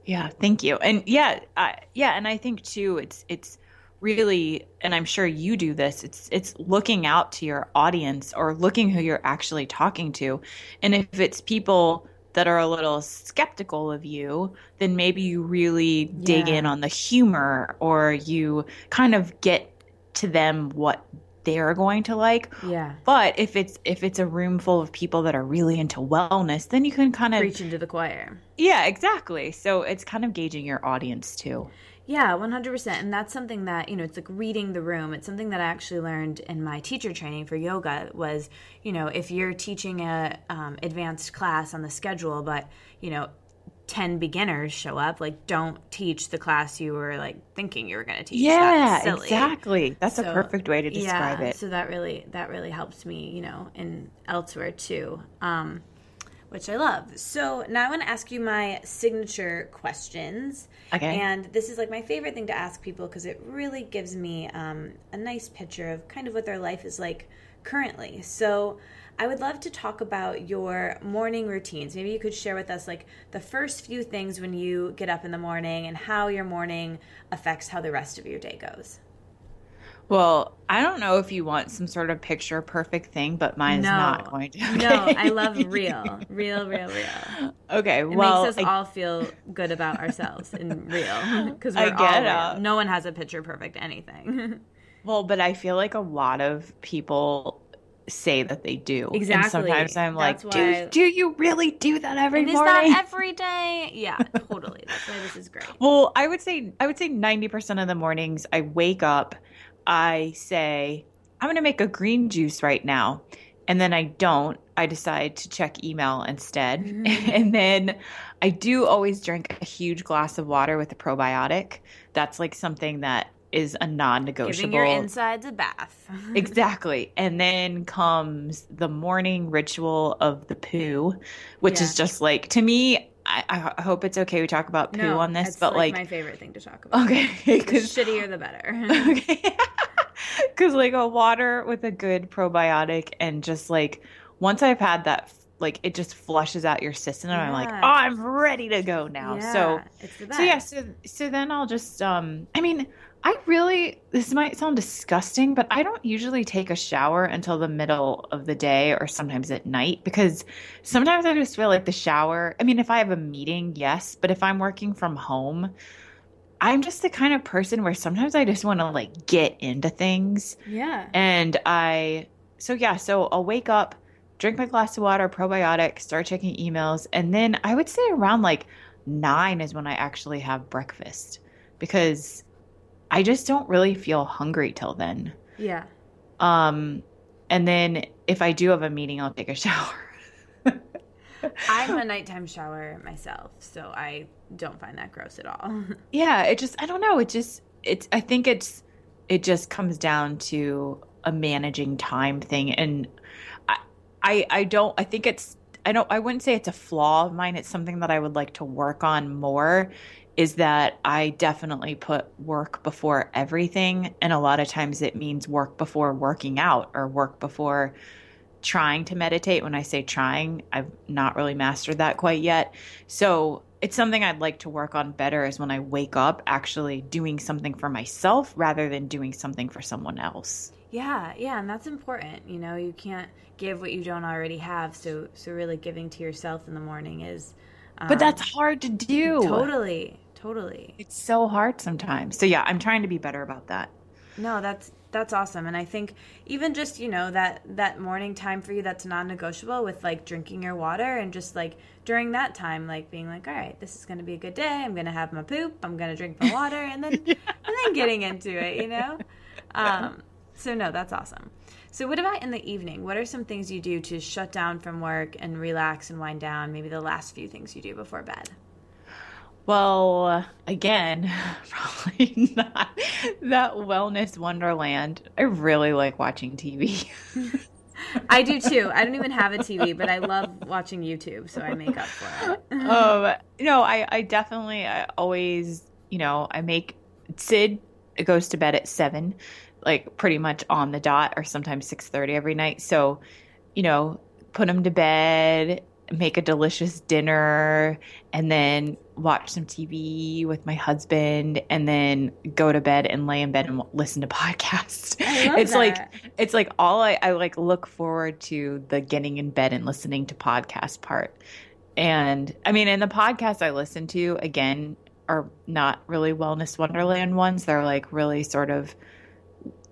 Yeah. Thank you. And yeah, I, yeah. And I think too, it's, it's really, and I'm sure you do this, it's it's looking out to your audience or looking who you're actually talking to. And if it's people that are a little skeptical of you, then maybe you really yeah. dig in on the humor or you kind of get to them what they're going to like. Yeah. But if it's if it's a room full of people that are really into wellness, then you can kind of reach into the choir. Yeah, exactly. So it's kind of gauging your audience too. Yeah, one hundred percent. And that's something that, you know, it's like reading the room. It's something that I actually learned in my teacher training for yoga was, you know, if you're teaching a um, advanced class on the schedule, but, you know, ten beginners show up, like don't teach the class you were like thinking you were going to teach. Yeah, that's exactly. That's so, a perfect way to describe yeah, it. So that really, that really helps me, you know, and elsewhere too. Um, Which I love. So now I want to ask you my signature questions. Okay. And this is like my favorite thing to ask people because it really gives me um, a nice picture of kind of what their life is like currently. So I would love to talk about your morning routines. Maybe you could share with us like the first few things when you get up in the morning and how your morning affects how the rest of your day goes. Well, I don't know if you want some sort of picture perfect thing, but mine's no. not going to. Okay. No, I love real, real, real, real. Okay, it well. It makes us I, all feel good about ourselves and real because we're I get all real. It. No one has a picture perfect anything. Well, but I feel like a lot of people say that they do. Exactly. And sometimes I'm that's like, do, I... do you really do that every and morning? Is that every day? Yeah, totally. That's why this is great. Well, I would say I would say ninety percent of the mornings I wake up, I say, I'm going to make a green juice right now. And then I don't. I decide to check email instead. Mm-hmm. And then I do always drink a huge glass of water with a probiotic. That's like something that is a non-negotiable. Giving your insides a bath. Exactly. And then comes the morning ritual of the poo, which yeah. is just like, to me, I, I hope it's okay we talk about poo no, on this, but like, like my favorite thing to talk about. Okay. The shittier the better. Okay. Because like a water with a good probiotic and just like once I've had that, like it just flushes out your system and yeah. I'm like, oh, I'm ready to go now. Yeah, so, it's the best. so yeah, so, so then I'll just, um, I mean, I really, this might sound disgusting, but I don't usually take a shower until the middle of the day or sometimes at night because sometimes I just feel like the shower, I mean, if I have a meeting, yes, but if I'm working from home, I'm just the kind of person where sometimes I just want to like get into things. Yeah. And I, so yeah, so I'll wake up, drink my glass of water, probiotic, start checking emails. And then I would say around like nine is when I actually have breakfast because I just don't really feel hungry till then. Yeah. Um, and then if I do have a meeting, I'll take a shower. I'm a nighttime shower myself, so I don't find that gross at all. Yeah. It just, I don't know. It just, it's, I think it's, it just comes down to a managing time thing. And I, I, I don't, I think it's, I don't, I wouldn't say it's a flaw of mine. It's something that I would like to work on more. Is that I definitely put work before everything. And a lot of times it means work before working out or work before trying to meditate. When I say trying, I've not really mastered that quite yet. So it's something I'd like to work on better is when I wake up actually doing something for myself rather than doing something for someone else. Yeah, yeah, and that's important. You know, you can't give what you don't already have. So, so really giving to yourself in the morning is... Um, but that's hard to do. Totally. Totally. It's so hard sometimes. So yeah, I'm trying to be better about that. No, that's that's awesome. And I think even just, you know, that, that morning time for you that's non-negotiable with like drinking your water and just like during that time, like being like, all right, this is going to be a good day. I'm going to have my poop. I'm going to drink my water and then yeah. and then getting into it, you know? Um, so no, that's awesome. So what about in the evening? What are some things you do to shut down from work and relax and wind down? Maybe the last few things you do before bed. Well, again, probably not that wellness wonderland. I really like watching T V. I do too. I don't even have a T V, but I love watching YouTube, so I make up for it. um, no, I, I definitely I always, you know, I make Sid goes to bed at seven, like pretty much on the dot, or sometimes six thirty every night. So, you know, put him to bed, make a delicious dinner, and then watch some T V with my husband, and then go to bed and lay in bed and listen to podcasts. I love it's that. like it's like all I, I like look forward to the getting in bed and listening to podcast part. And I mean, and the podcasts I listen to again are not really wellness wonderland ones. They're like really sort of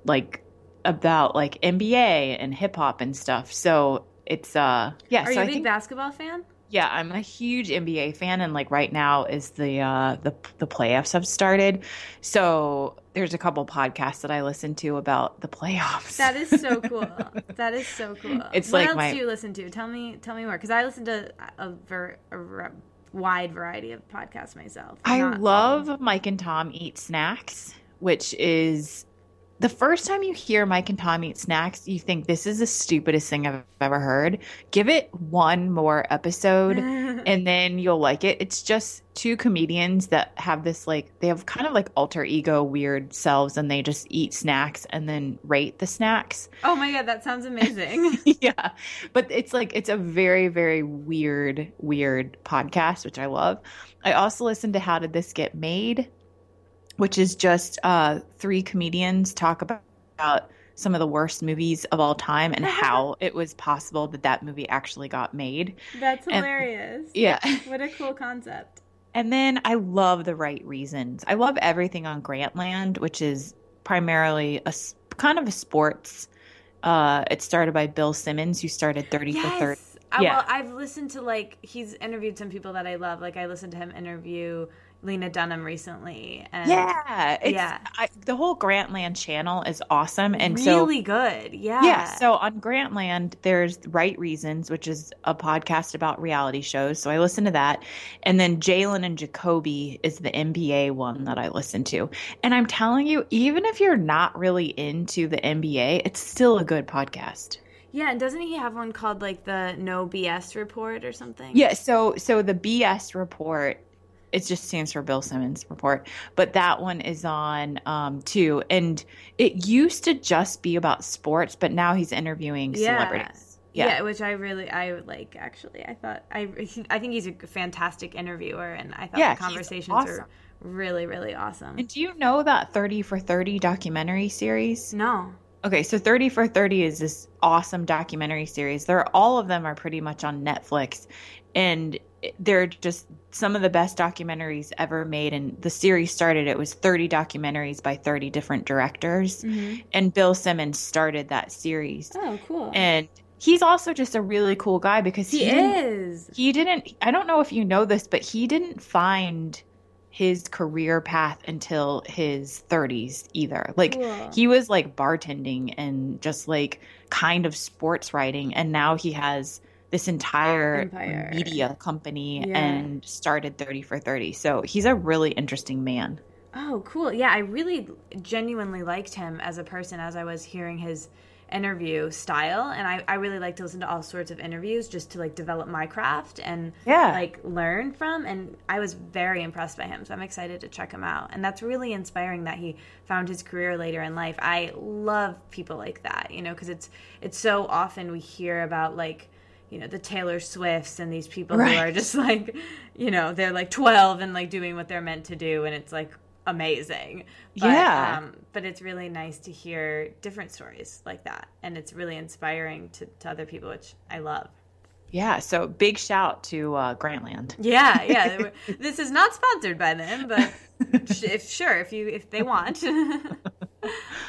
like about like N B A and hip hop and stuff. So it's uh yeah. Are so you a big think, basketball fan? Yeah, I'm a huge N B A fan, and like right now is the uh, the the playoffs have started, so there's a couple podcasts that I listen to about the playoffs. That is so cool. That is so cool. It's what like else my, do you listen to? Tell me, tell me more, because I listen to a, ver, a ver, wide variety of podcasts myself. I'm I love um, Mike and Tom Eat Snacks, which is. The first time you hear Mike and Tom Eat Snacks, you think this is the stupidest thing I've ever heard. Give it one more episode and then you'll like it. It's just two comedians that have this like – they have kind of like alter ego weird selves, and they just eat snacks and then rate the snacks. Oh my God, that sounds amazing. Yeah. But it's like – it's a very, very weird, weird podcast, which I love. I also listen to How Did This Get Made, which is just uh, three comedians talk about about some of the worst movies of all time and how it was possible that that movie actually got made. That's hilarious. And, yeah. What a cool concept. And then I love The Right Reasons. I love everything on Grantland, which is primarily a kind of a sports. Uh, it's started by Bill Simmons, who started thirty for thirty. I, yeah. Well, I've listened to, like, he's interviewed some people that I love. Like, I listened to him interview Lena Dunham recently. And yeah. It's, yeah. I, the whole Grantland channel is awesome. And really so really good. Yeah. Yeah. So on Grantland, there's Right Reasons, which is a podcast about reality shows. So I listen to that. And then Jalen and Jacoby is the N B A one that I listen to. And I'm telling you, even if you're not really into the N B A, it's still a good podcast. Yeah, and doesn't he have one called, like, the No B S Report or something? Yeah, so so the B S Report, it just stands for Bill Simmons Report, but that one is on um, too. And it used to just be about sports, but now he's interviewing yeah. celebrities. Yeah. yeah, which I really I would like, actually. I thought I I think he's a fantastic interviewer, and I thought yeah, the conversations awesome. Were really, really awesome. And do you know that thirty for thirty documentary series? No. Okay, so thirty for thirty is this awesome documentary series. They're, all of them are pretty much on Netflix, and they're just some of the best documentaries ever made. And the series started, it was thirty documentaries by thirty different directors, mm-hmm. and Bill Simmons started that series. Oh, cool. And he's also just a really cool guy because he, he is. He didn't – I don't know if you know this, but he didn't find – his career path until his thirties either. Like cool. He was like bartending and just like kind of sports writing. And now he has this entire Empire. media company yeah. and started thirty for thirty. So he's a really interesting man. Oh, cool. Yeah. I really genuinely liked him as a person as I was hearing his interview style. And I, I really like to listen to all sorts of interviews just to like develop my craft and yeah. like learn from. And I was very impressed by him. So I'm excited to check him out. And that's really inspiring that he found his career later in life. I love people like that, you know, because it's, it's so often we hear about like, you know, the Taylor Swifts and these people right. who are just like, you know, they're like twelve and like doing what they're meant to do. And it's like, amazing. But, yeah. Um, but it's really nice to hear different stories like that. And it's really inspiring to, to other people, which I love. Yeah. So big shout to uh, Grantland. Yeah. Yeah. Were, this is not sponsored by them, but if sure, if you, if they want.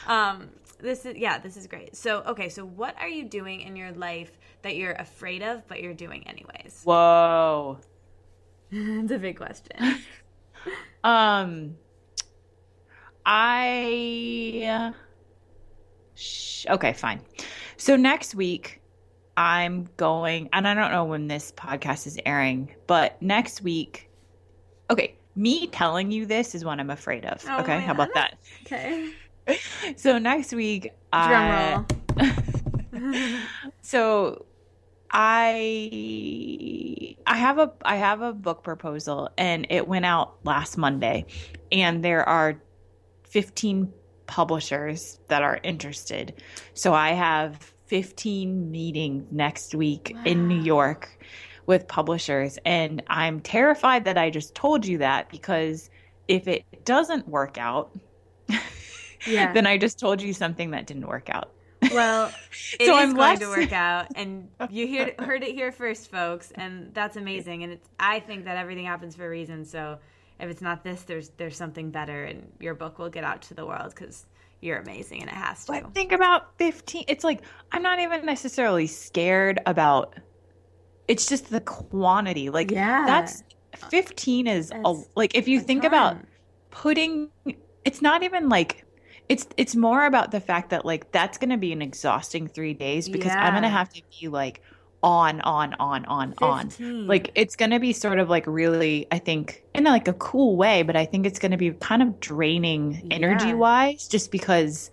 um, this is, yeah, this is great. So, okay. So what are you doing in your life that you're afraid of, but you're doing anyways? Whoa. It's a big question. um, I, sh- okay, fine. So next week I'm going, and I don't know when this podcast is airing, but next week, okay, me telling you this is what I'm afraid of. Oh, okay, how about that? Okay. So next week, I, drum roll. so I, I have a, I have a book proposal and it went out last Monday and there are fifteen publishers that are interested. So I have fifteen meetings next week wow. in New York with publishers. And I'm terrified that I just told you that because if it doesn't work out, yeah. then I just told you something that didn't work out. Well, it so is I'm going less... to work out, and you hear, heard it here first, folks, and that's amazing. And it's, I think that everything happens for a reason, so... If it's not this, there's there's something better, and your book will get out to the world because you're amazing, and it has to. But think about fifteen. It's like I'm not even necessarily scared about. It's just the quantity. Like yeah. that's fifteen is that's a, like if you think ton. About putting. It's not even like it's it's more about the fact that like that's going to be an exhausting three days because yeah. I'm going to have to be like on, on, on, on, fifteen. On. Like, it's going to be sort of like really, I think, in like a cool way, but I think it's going to be kind of draining yeah. energy-wise just because,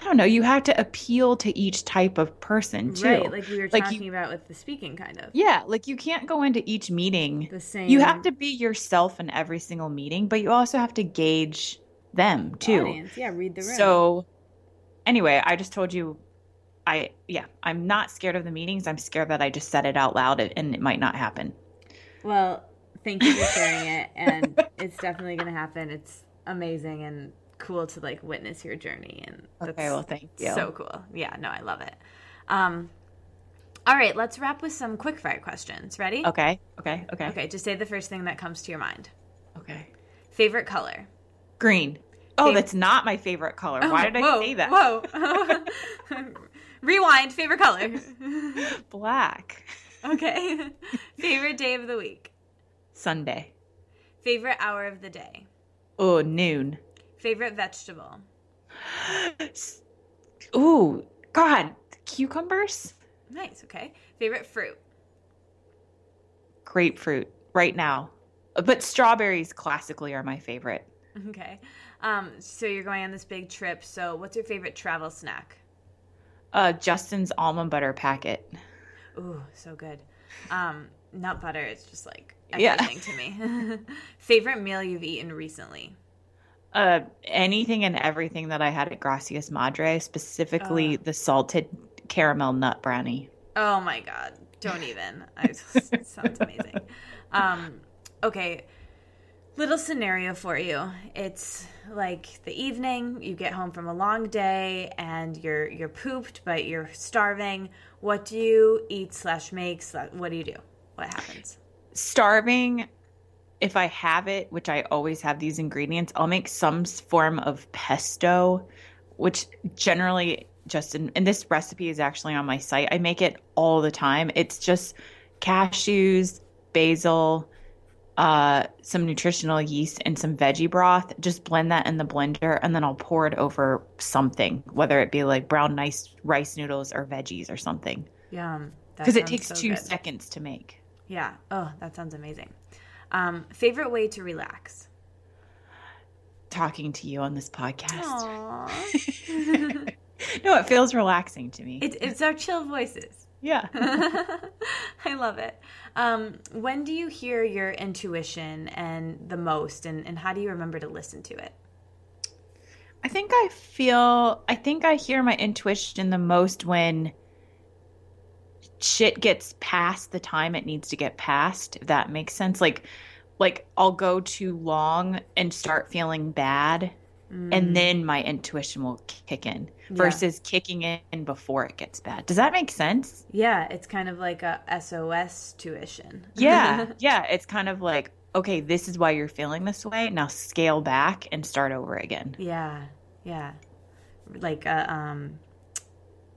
I don't know, you have to appeal to each type of person too. Right, like we were like talking you, about with the speaking kind of. Yeah, like you can't go into each meeting. The same. You have to be yourself in every single meeting, but you also have to gauge them too. Audience. Yeah, read the room. So anyway, I just told you I, yeah, I'm not scared of the meetings. I'm scared that I just said it out loud and it might not happen. Well, thank you for sharing it. And it's definitely going to happen. It's amazing. And cool to like witness your journey. And that's okay, well, thank you. So cool. Yeah, no, I love it. Um, all right, let's wrap with some quick fire questions. Ready? Okay. Okay. Okay. Okay. Just say the first thing that comes to your mind. Okay. Favorite color? Green. Oh, favorite. That's not my favorite color. Oh, why did whoa, I say that? Whoa. Rewind. Favorite color? Black. Okay. Favorite day of the week? Sunday. Favorite hour of the day? Oh, noon. Favorite vegetable? Ooh, God, cucumbers? Nice, okay. Favorite fruit? Grapefruit, right now. But strawberries classically are my favorite. Okay. Um, so you're going on this big trip. So what's your favorite travel snack? Uh, Justin's almond butter packet. Ooh, so good. Um, nut butter is just like everything yeah. to me. Favorite meal you've eaten recently? Uh, anything and everything that I had at Gracias Madre, specifically uh, the salted caramel nut brownie. Oh my God. Don't even. I just, it sounds amazing. Um, okay. Little scenario for you. It's like the evening, you get home from a long day and you're, you're pooped, but you're starving. What do you eat slash make? Slash, what do you do? What happens? Starving. If I have it, which I always have these ingredients, I'll make some form of pesto, which generally just, in, and this recipe is actually on my site. I make it all the time. It's just cashews, basil, uh, some nutritional yeast, and some veggie broth. Just blend that in the blender, and then I'll pour it over something, whether it be like brown nice rice noodles or veggies or something. Yeah, because it takes so two good. seconds to make. Yeah. Oh, that sounds amazing. Um, favorite way to relax? Talking to you on this podcast. No, it feels relaxing to me. It, it's our chill voices. Yeah. I love it. Um, when do you hear your intuition and the most, and, and how do you remember to listen to it? I think I feel, I think I hear my intuition the most when shit gets past the time it needs to get past, if that makes sense. Like, like I'll go too long and start feeling bad, mm. and then my intuition will kick in yeah. versus kicking in before it gets bad. Does that make sense? Yeah. It's kind of like a S O S tuition. Yeah. Yeah. It's kind of like, okay, this is why you're feeling this way. Now scale back and start over again. Yeah. Yeah. Like, uh, um,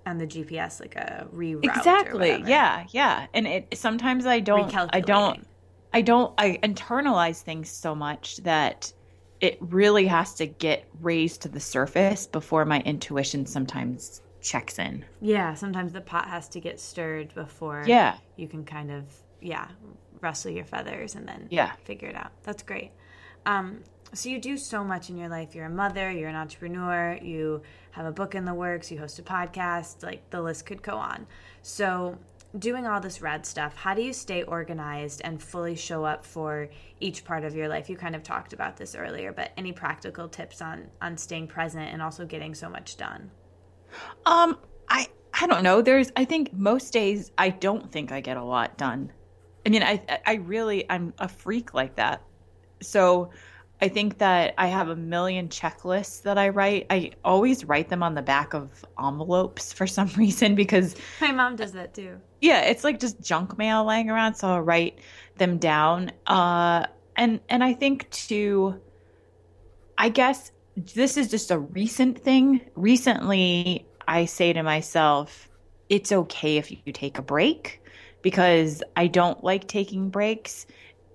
on the G P S, like a reroute. Exactly. Yeah. Yeah. And it, sometimes I don't, I don't, I don't, I internalize things so much that it really has to get raised to the surface before my intuition sometimes checks in. Yeah. Sometimes the pot has to get stirred before yeah. you can kind of, yeah, rustle your feathers and then yeah. figure it out. That's great. Um, So you do so much in your life. You're a mother, you're an entrepreneur, you have a book in the works, you host a podcast, like the list could go on. So doing all this rad stuff, how do you stay organized and fully show up for each part of your life? You kind of talked about this earlier, but any practical tips on, on staying present and also getting so much done? Um, I, I don't know. There's, I think most days I don't think I get a lot done. I mean, I, I really, I'm a freak like that. So I think that I have a million checklists that I write. I always write them on the back of envelopes for some reason because my mom does that too. Yeah, it's like just junk mail laying around, so I'll write them down. Uh, and and I think too, I guess this is just a recent thing. Recently, I say to myself, it's okay if you take a break because I don't like taking breaks.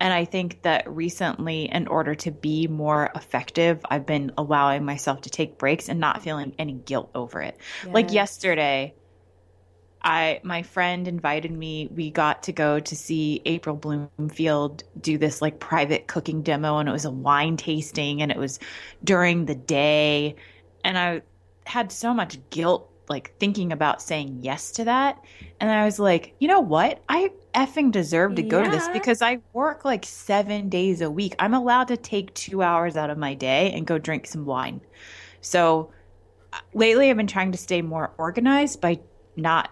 And I think that recently, in order to be more effective, I've been allowing myself to take breaks and not feeling any guilt over it. Yes. Like yesterday, I my friend invited me. We got to go to see April Bloomfield do this like private cooking demo, and it was a wine tasting, and it was during the day. And I had so much guilt, like thinking about saying yes to that. And I was like, you know what? I effing deserve to go yeah. to this because I work like seven days a week. I'm allowed to take two hours out of my day and go drink some wine. So lately I've been trying to stay more organized by not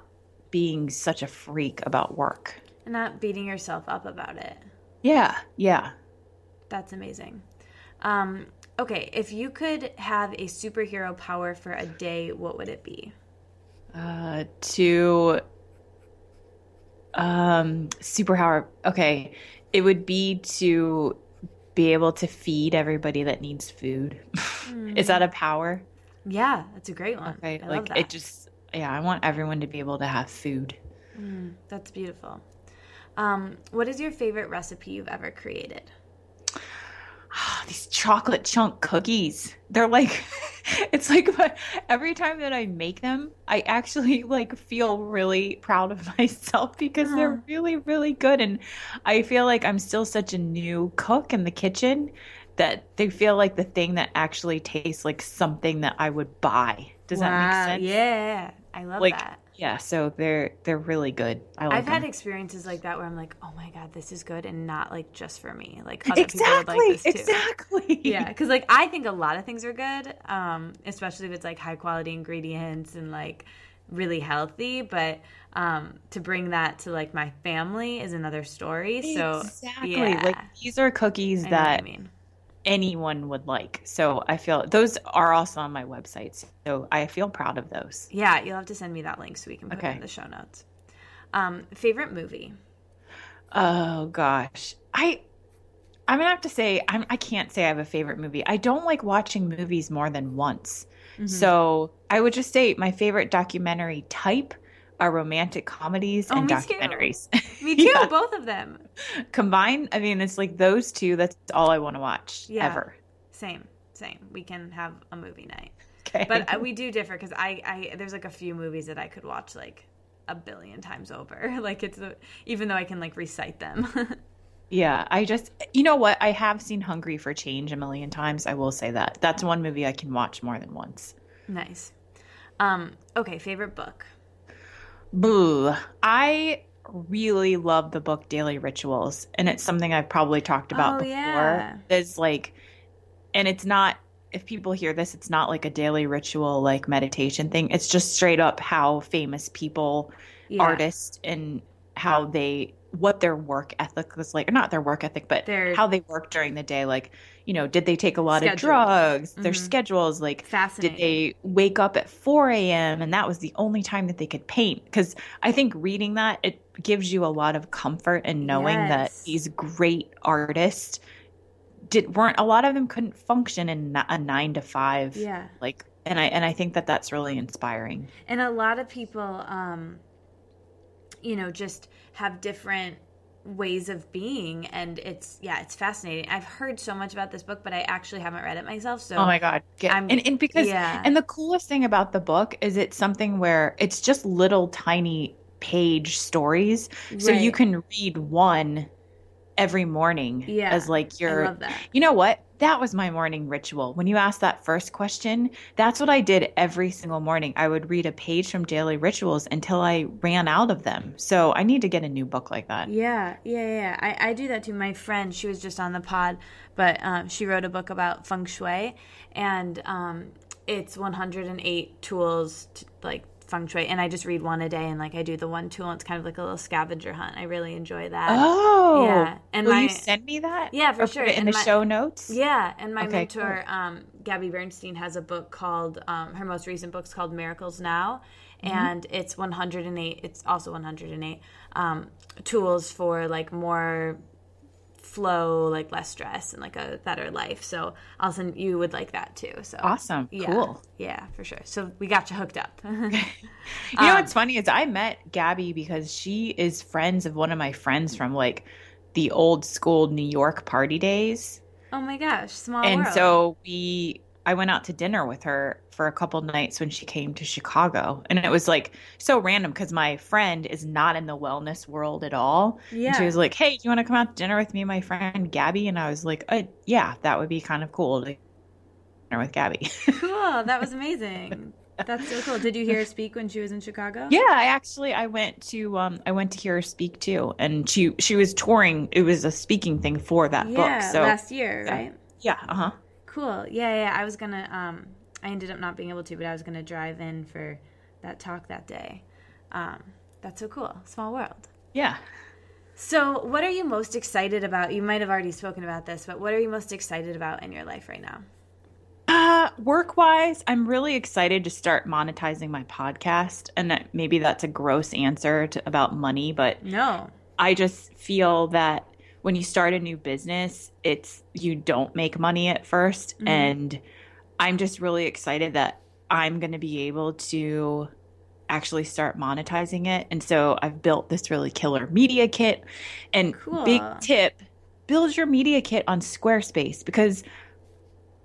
being such a freak about work. And not beating yourself up about it. Yeah. Yeah. That's amazing. Um, Okay, if you could have a superhero power for a day, what would it be? Uh, to um, superpower. Okay, it would be to be able to feed everybody that needs food. Mm. Is that a power? Yeah, that's a great one. Okay, I like love that. It just yeah, I want everyone to be able to have food. Mm, that's beautiful. Um, what is your favorite recipe you've ever created? Oh, these chocolate chunk cookies. They're like, it's like every time that I make them, I actually like feel really proud of myself because mm. they're really, really good. And I feel like I'm still such a new cook in the kitchen that they feel like the thing that actually tastes like something that I would buy. Does wow, that make sense? Yeah. I love like, that. Yeah, so they're they're really good. I like I've them. had experiences like that where I'm like, oh my god, this is good, and not like just for me. Like other exactly, people would like this too. Exactly. Yeah, because like I think a lot of things are good, um, especially if it's like high quality ingredients and like really healthy. But um, to bring that to like my family is another story. So exactly, yeah. Like these are cookies I that I mean. anyone would like. So I feel those are also on my website. So I feel proud of those. Yeah. You'll have to send me that link so we can put okay. it in the show notes. Um, favorite movie? Oh gosh. I, I'm going to have to say, I'm, I can't say I have a favorite movie. I don't like watching movies more than once. Mm-hmm. So I would just say my favorite documentary type are romantic comedies oh, and me documentaries. Too. Me too, yeah. Both of them. Combined, I mean, it's like those two, that's all I want to watch yeah. ever. Same, same. We can have a movie night. Okay. But we do differ because I, I, there's like a few movies that I could watch like a billion times over. Like it's, a, even though I can like recite them. Yeah, I just, you know what? I have seen Hungry for Change a million times. I will say that. That's one movie I can watch more than once. Nice. Um, okay, favorite book? Boo. I really love the book Daily Rituals, and it's something I've probably talked about oh, before. Yeah. It's like, and it's not, if people hear this, it's not like a daily ritual, like meditation thing. It's just straight up how famous people, yeah. artists, and how yeah. they, what their work ethic was like, or not their work ethic, but their, how they work during the day. Like, you know, did they take a lot schedule. of drugs, mm-hmm. their schedules, like did they wake up at four a.m. and that was the only time that they could paint? Because I think reading that, it gives you a lot of comfort in knowing yes. that these great artists did weren't, a lot of them couldn't function in a nine to five. Yeah. Like, and I, and I think that that's really inspiring. And a lot of people, um, you know, just have different ways of being. And it's, yeah, it's fascinating. I've heard so much about this book, but I actually haven't read it myself. So, oh my God. Get, and, and because, yeah. and the coolest thing about the book is it's something where it's just little tiny page stories. Right. So you can read one every morning yeah. as like your, I love that. You know what? That was my morning ritual. When you asked that first question, that's what I did every single morning. I would read a page from Daily Rituals until I ran out of them. So I need to get a new book like that. Yeah, yeah, yeah. I, I do that too. My friend, she was just on the pod, but um, she wrote a book about feng shui, and um, it's one hundred eight tools to, like feng shui, and I just read one a day, and like I do the one tool, and it's kind of like a little scavenger hunt. I really enjoy that. Oh yeah. And will my, you send me that? Yeah, for or sure. Put it in and the my, show notes. Yeah. And my okay, mentor, cool. um, Gabby Bernstein, has a book called um, her most recent book's called Miracles Now, mm-hmm. and it's one hundred eight. It's also one hundred eight um, tools for like more flow, like less stress, and like a better life. So I'll send you would like that too. So awesome. Yeah. Cool. Yeah, for sure. So we got you hooked up. You um, know what's funny is I met Gabby because she is friends of one of my friends from like the old school New York party days. Oh my gosh. Small and world. And so we I went out to dinner with her for a couple nights when she came to Chicago. And it was like so random because my friend is not in the wellness world at all. Yeah. And she was like, hey, do you want to come out to dinner with me and my friend Gabby? And I was like, uh, yeah, that would be kind of cool to dinner with Gabby. Cool. That was amazing. That's so cool. Did you hear her speak when she was in Chicago? Yeah, I actually I went to um I went to hear her speak too. And she she was touring. It was a speaking thing for that yeah, book. Yeah, so, last year, so, right? Yeah, uh-huh. Cool. Yeah, yeah. I was going to, um, I ended up not being able to, but I was going to drive in for that talk that day. Um, that's so cool. Small world. Yeah. So what are you most excited about? You might have already spoken about this, but what are you most excited about in your life right now? work-wise, I'm really excited to start monetizing my podcast. And that, maybe that's a gross answer to, about money, but no, I just feel that when you start a new business, it's you don't make money at first. Mm-hmm. And I'm just really excited that I'm going to be able to actually start monetizing it. And so I've built this really killer media kit. And cool. Big tip, build your media kit on Squarespace, because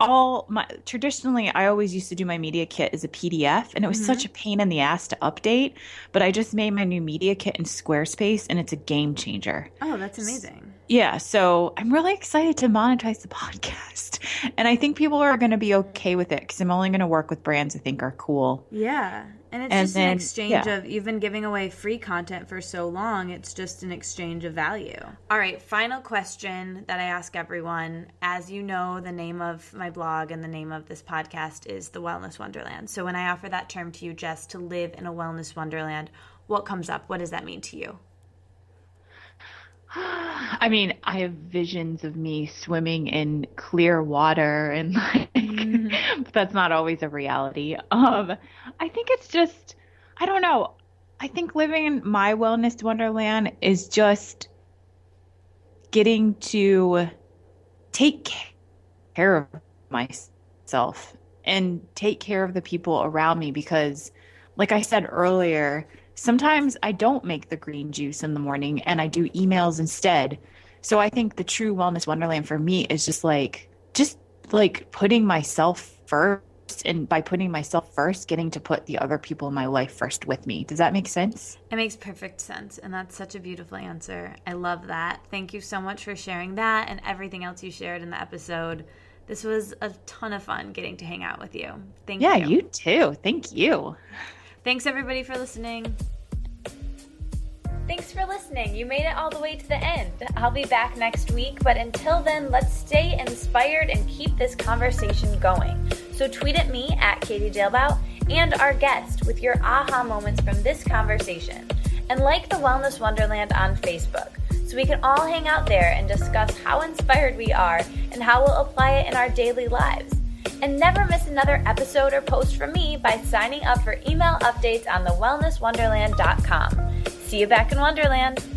all my traditionally I always used to do my media kit as a P D F, and it was mm-hmm. such a pain in the ass to update, but I just made my new media kit in Squarespace and it's a game changer. Oh, that's amazing. So, yeah. So I'm really excited to monetize the podcast, and I think people are going to be okay with it because I'm only going to work with brands I think are cool. Yeah. And it's and just then, an exchange yeah. of, you've been giving away free content for so long, it's just an exchange of value. All right, final question that I ask everyone. As you know, the name of my blog and the name of this podcast is The Wellness Wonderland. So when I offer that term to you, Jess, to live in a wellness wonderland, what comes up? What does that mean to you? I mean, I have visions of me swimming in clear water and like, mm-hmm. but that's not always a reality. Um, I think it's just, I don't know. I think living in my wellness wonderland is just getting to take care of myself and take care of the people around me, because like I said earlier, sometimes I don't make the green juice in the morning and I do emails instead. So I think the true wellness wonderland for me is just like, just like putting myself first, and by putting myself first, getting to put the other people in my life first with me. Does that make sense? It makes perfect sense. And that's such a beautiful answer. I love that. Thank you so much for sharing that and everything else you shared in the episode. This was a ton of fun getting to hang out with you. Thank you. Yeah, you too. Thank you. Thanks, everybody, for listening. Thanks for listening. You made it all the way to the end. I'll be back next week, but until then, let's stay inspired and keep this conversation going. So tweet at me at Katie Dalebout and our guest with your aha moments from this conversation. And like The Wellness Wonderland on Facebook, so we can all hang out there and discuss how inspired we are and how we'll apply it in our daily lives. And never miss another episode or post from me by signing up for email updates on the wellness wonderland dot com. See you back in Wonderland.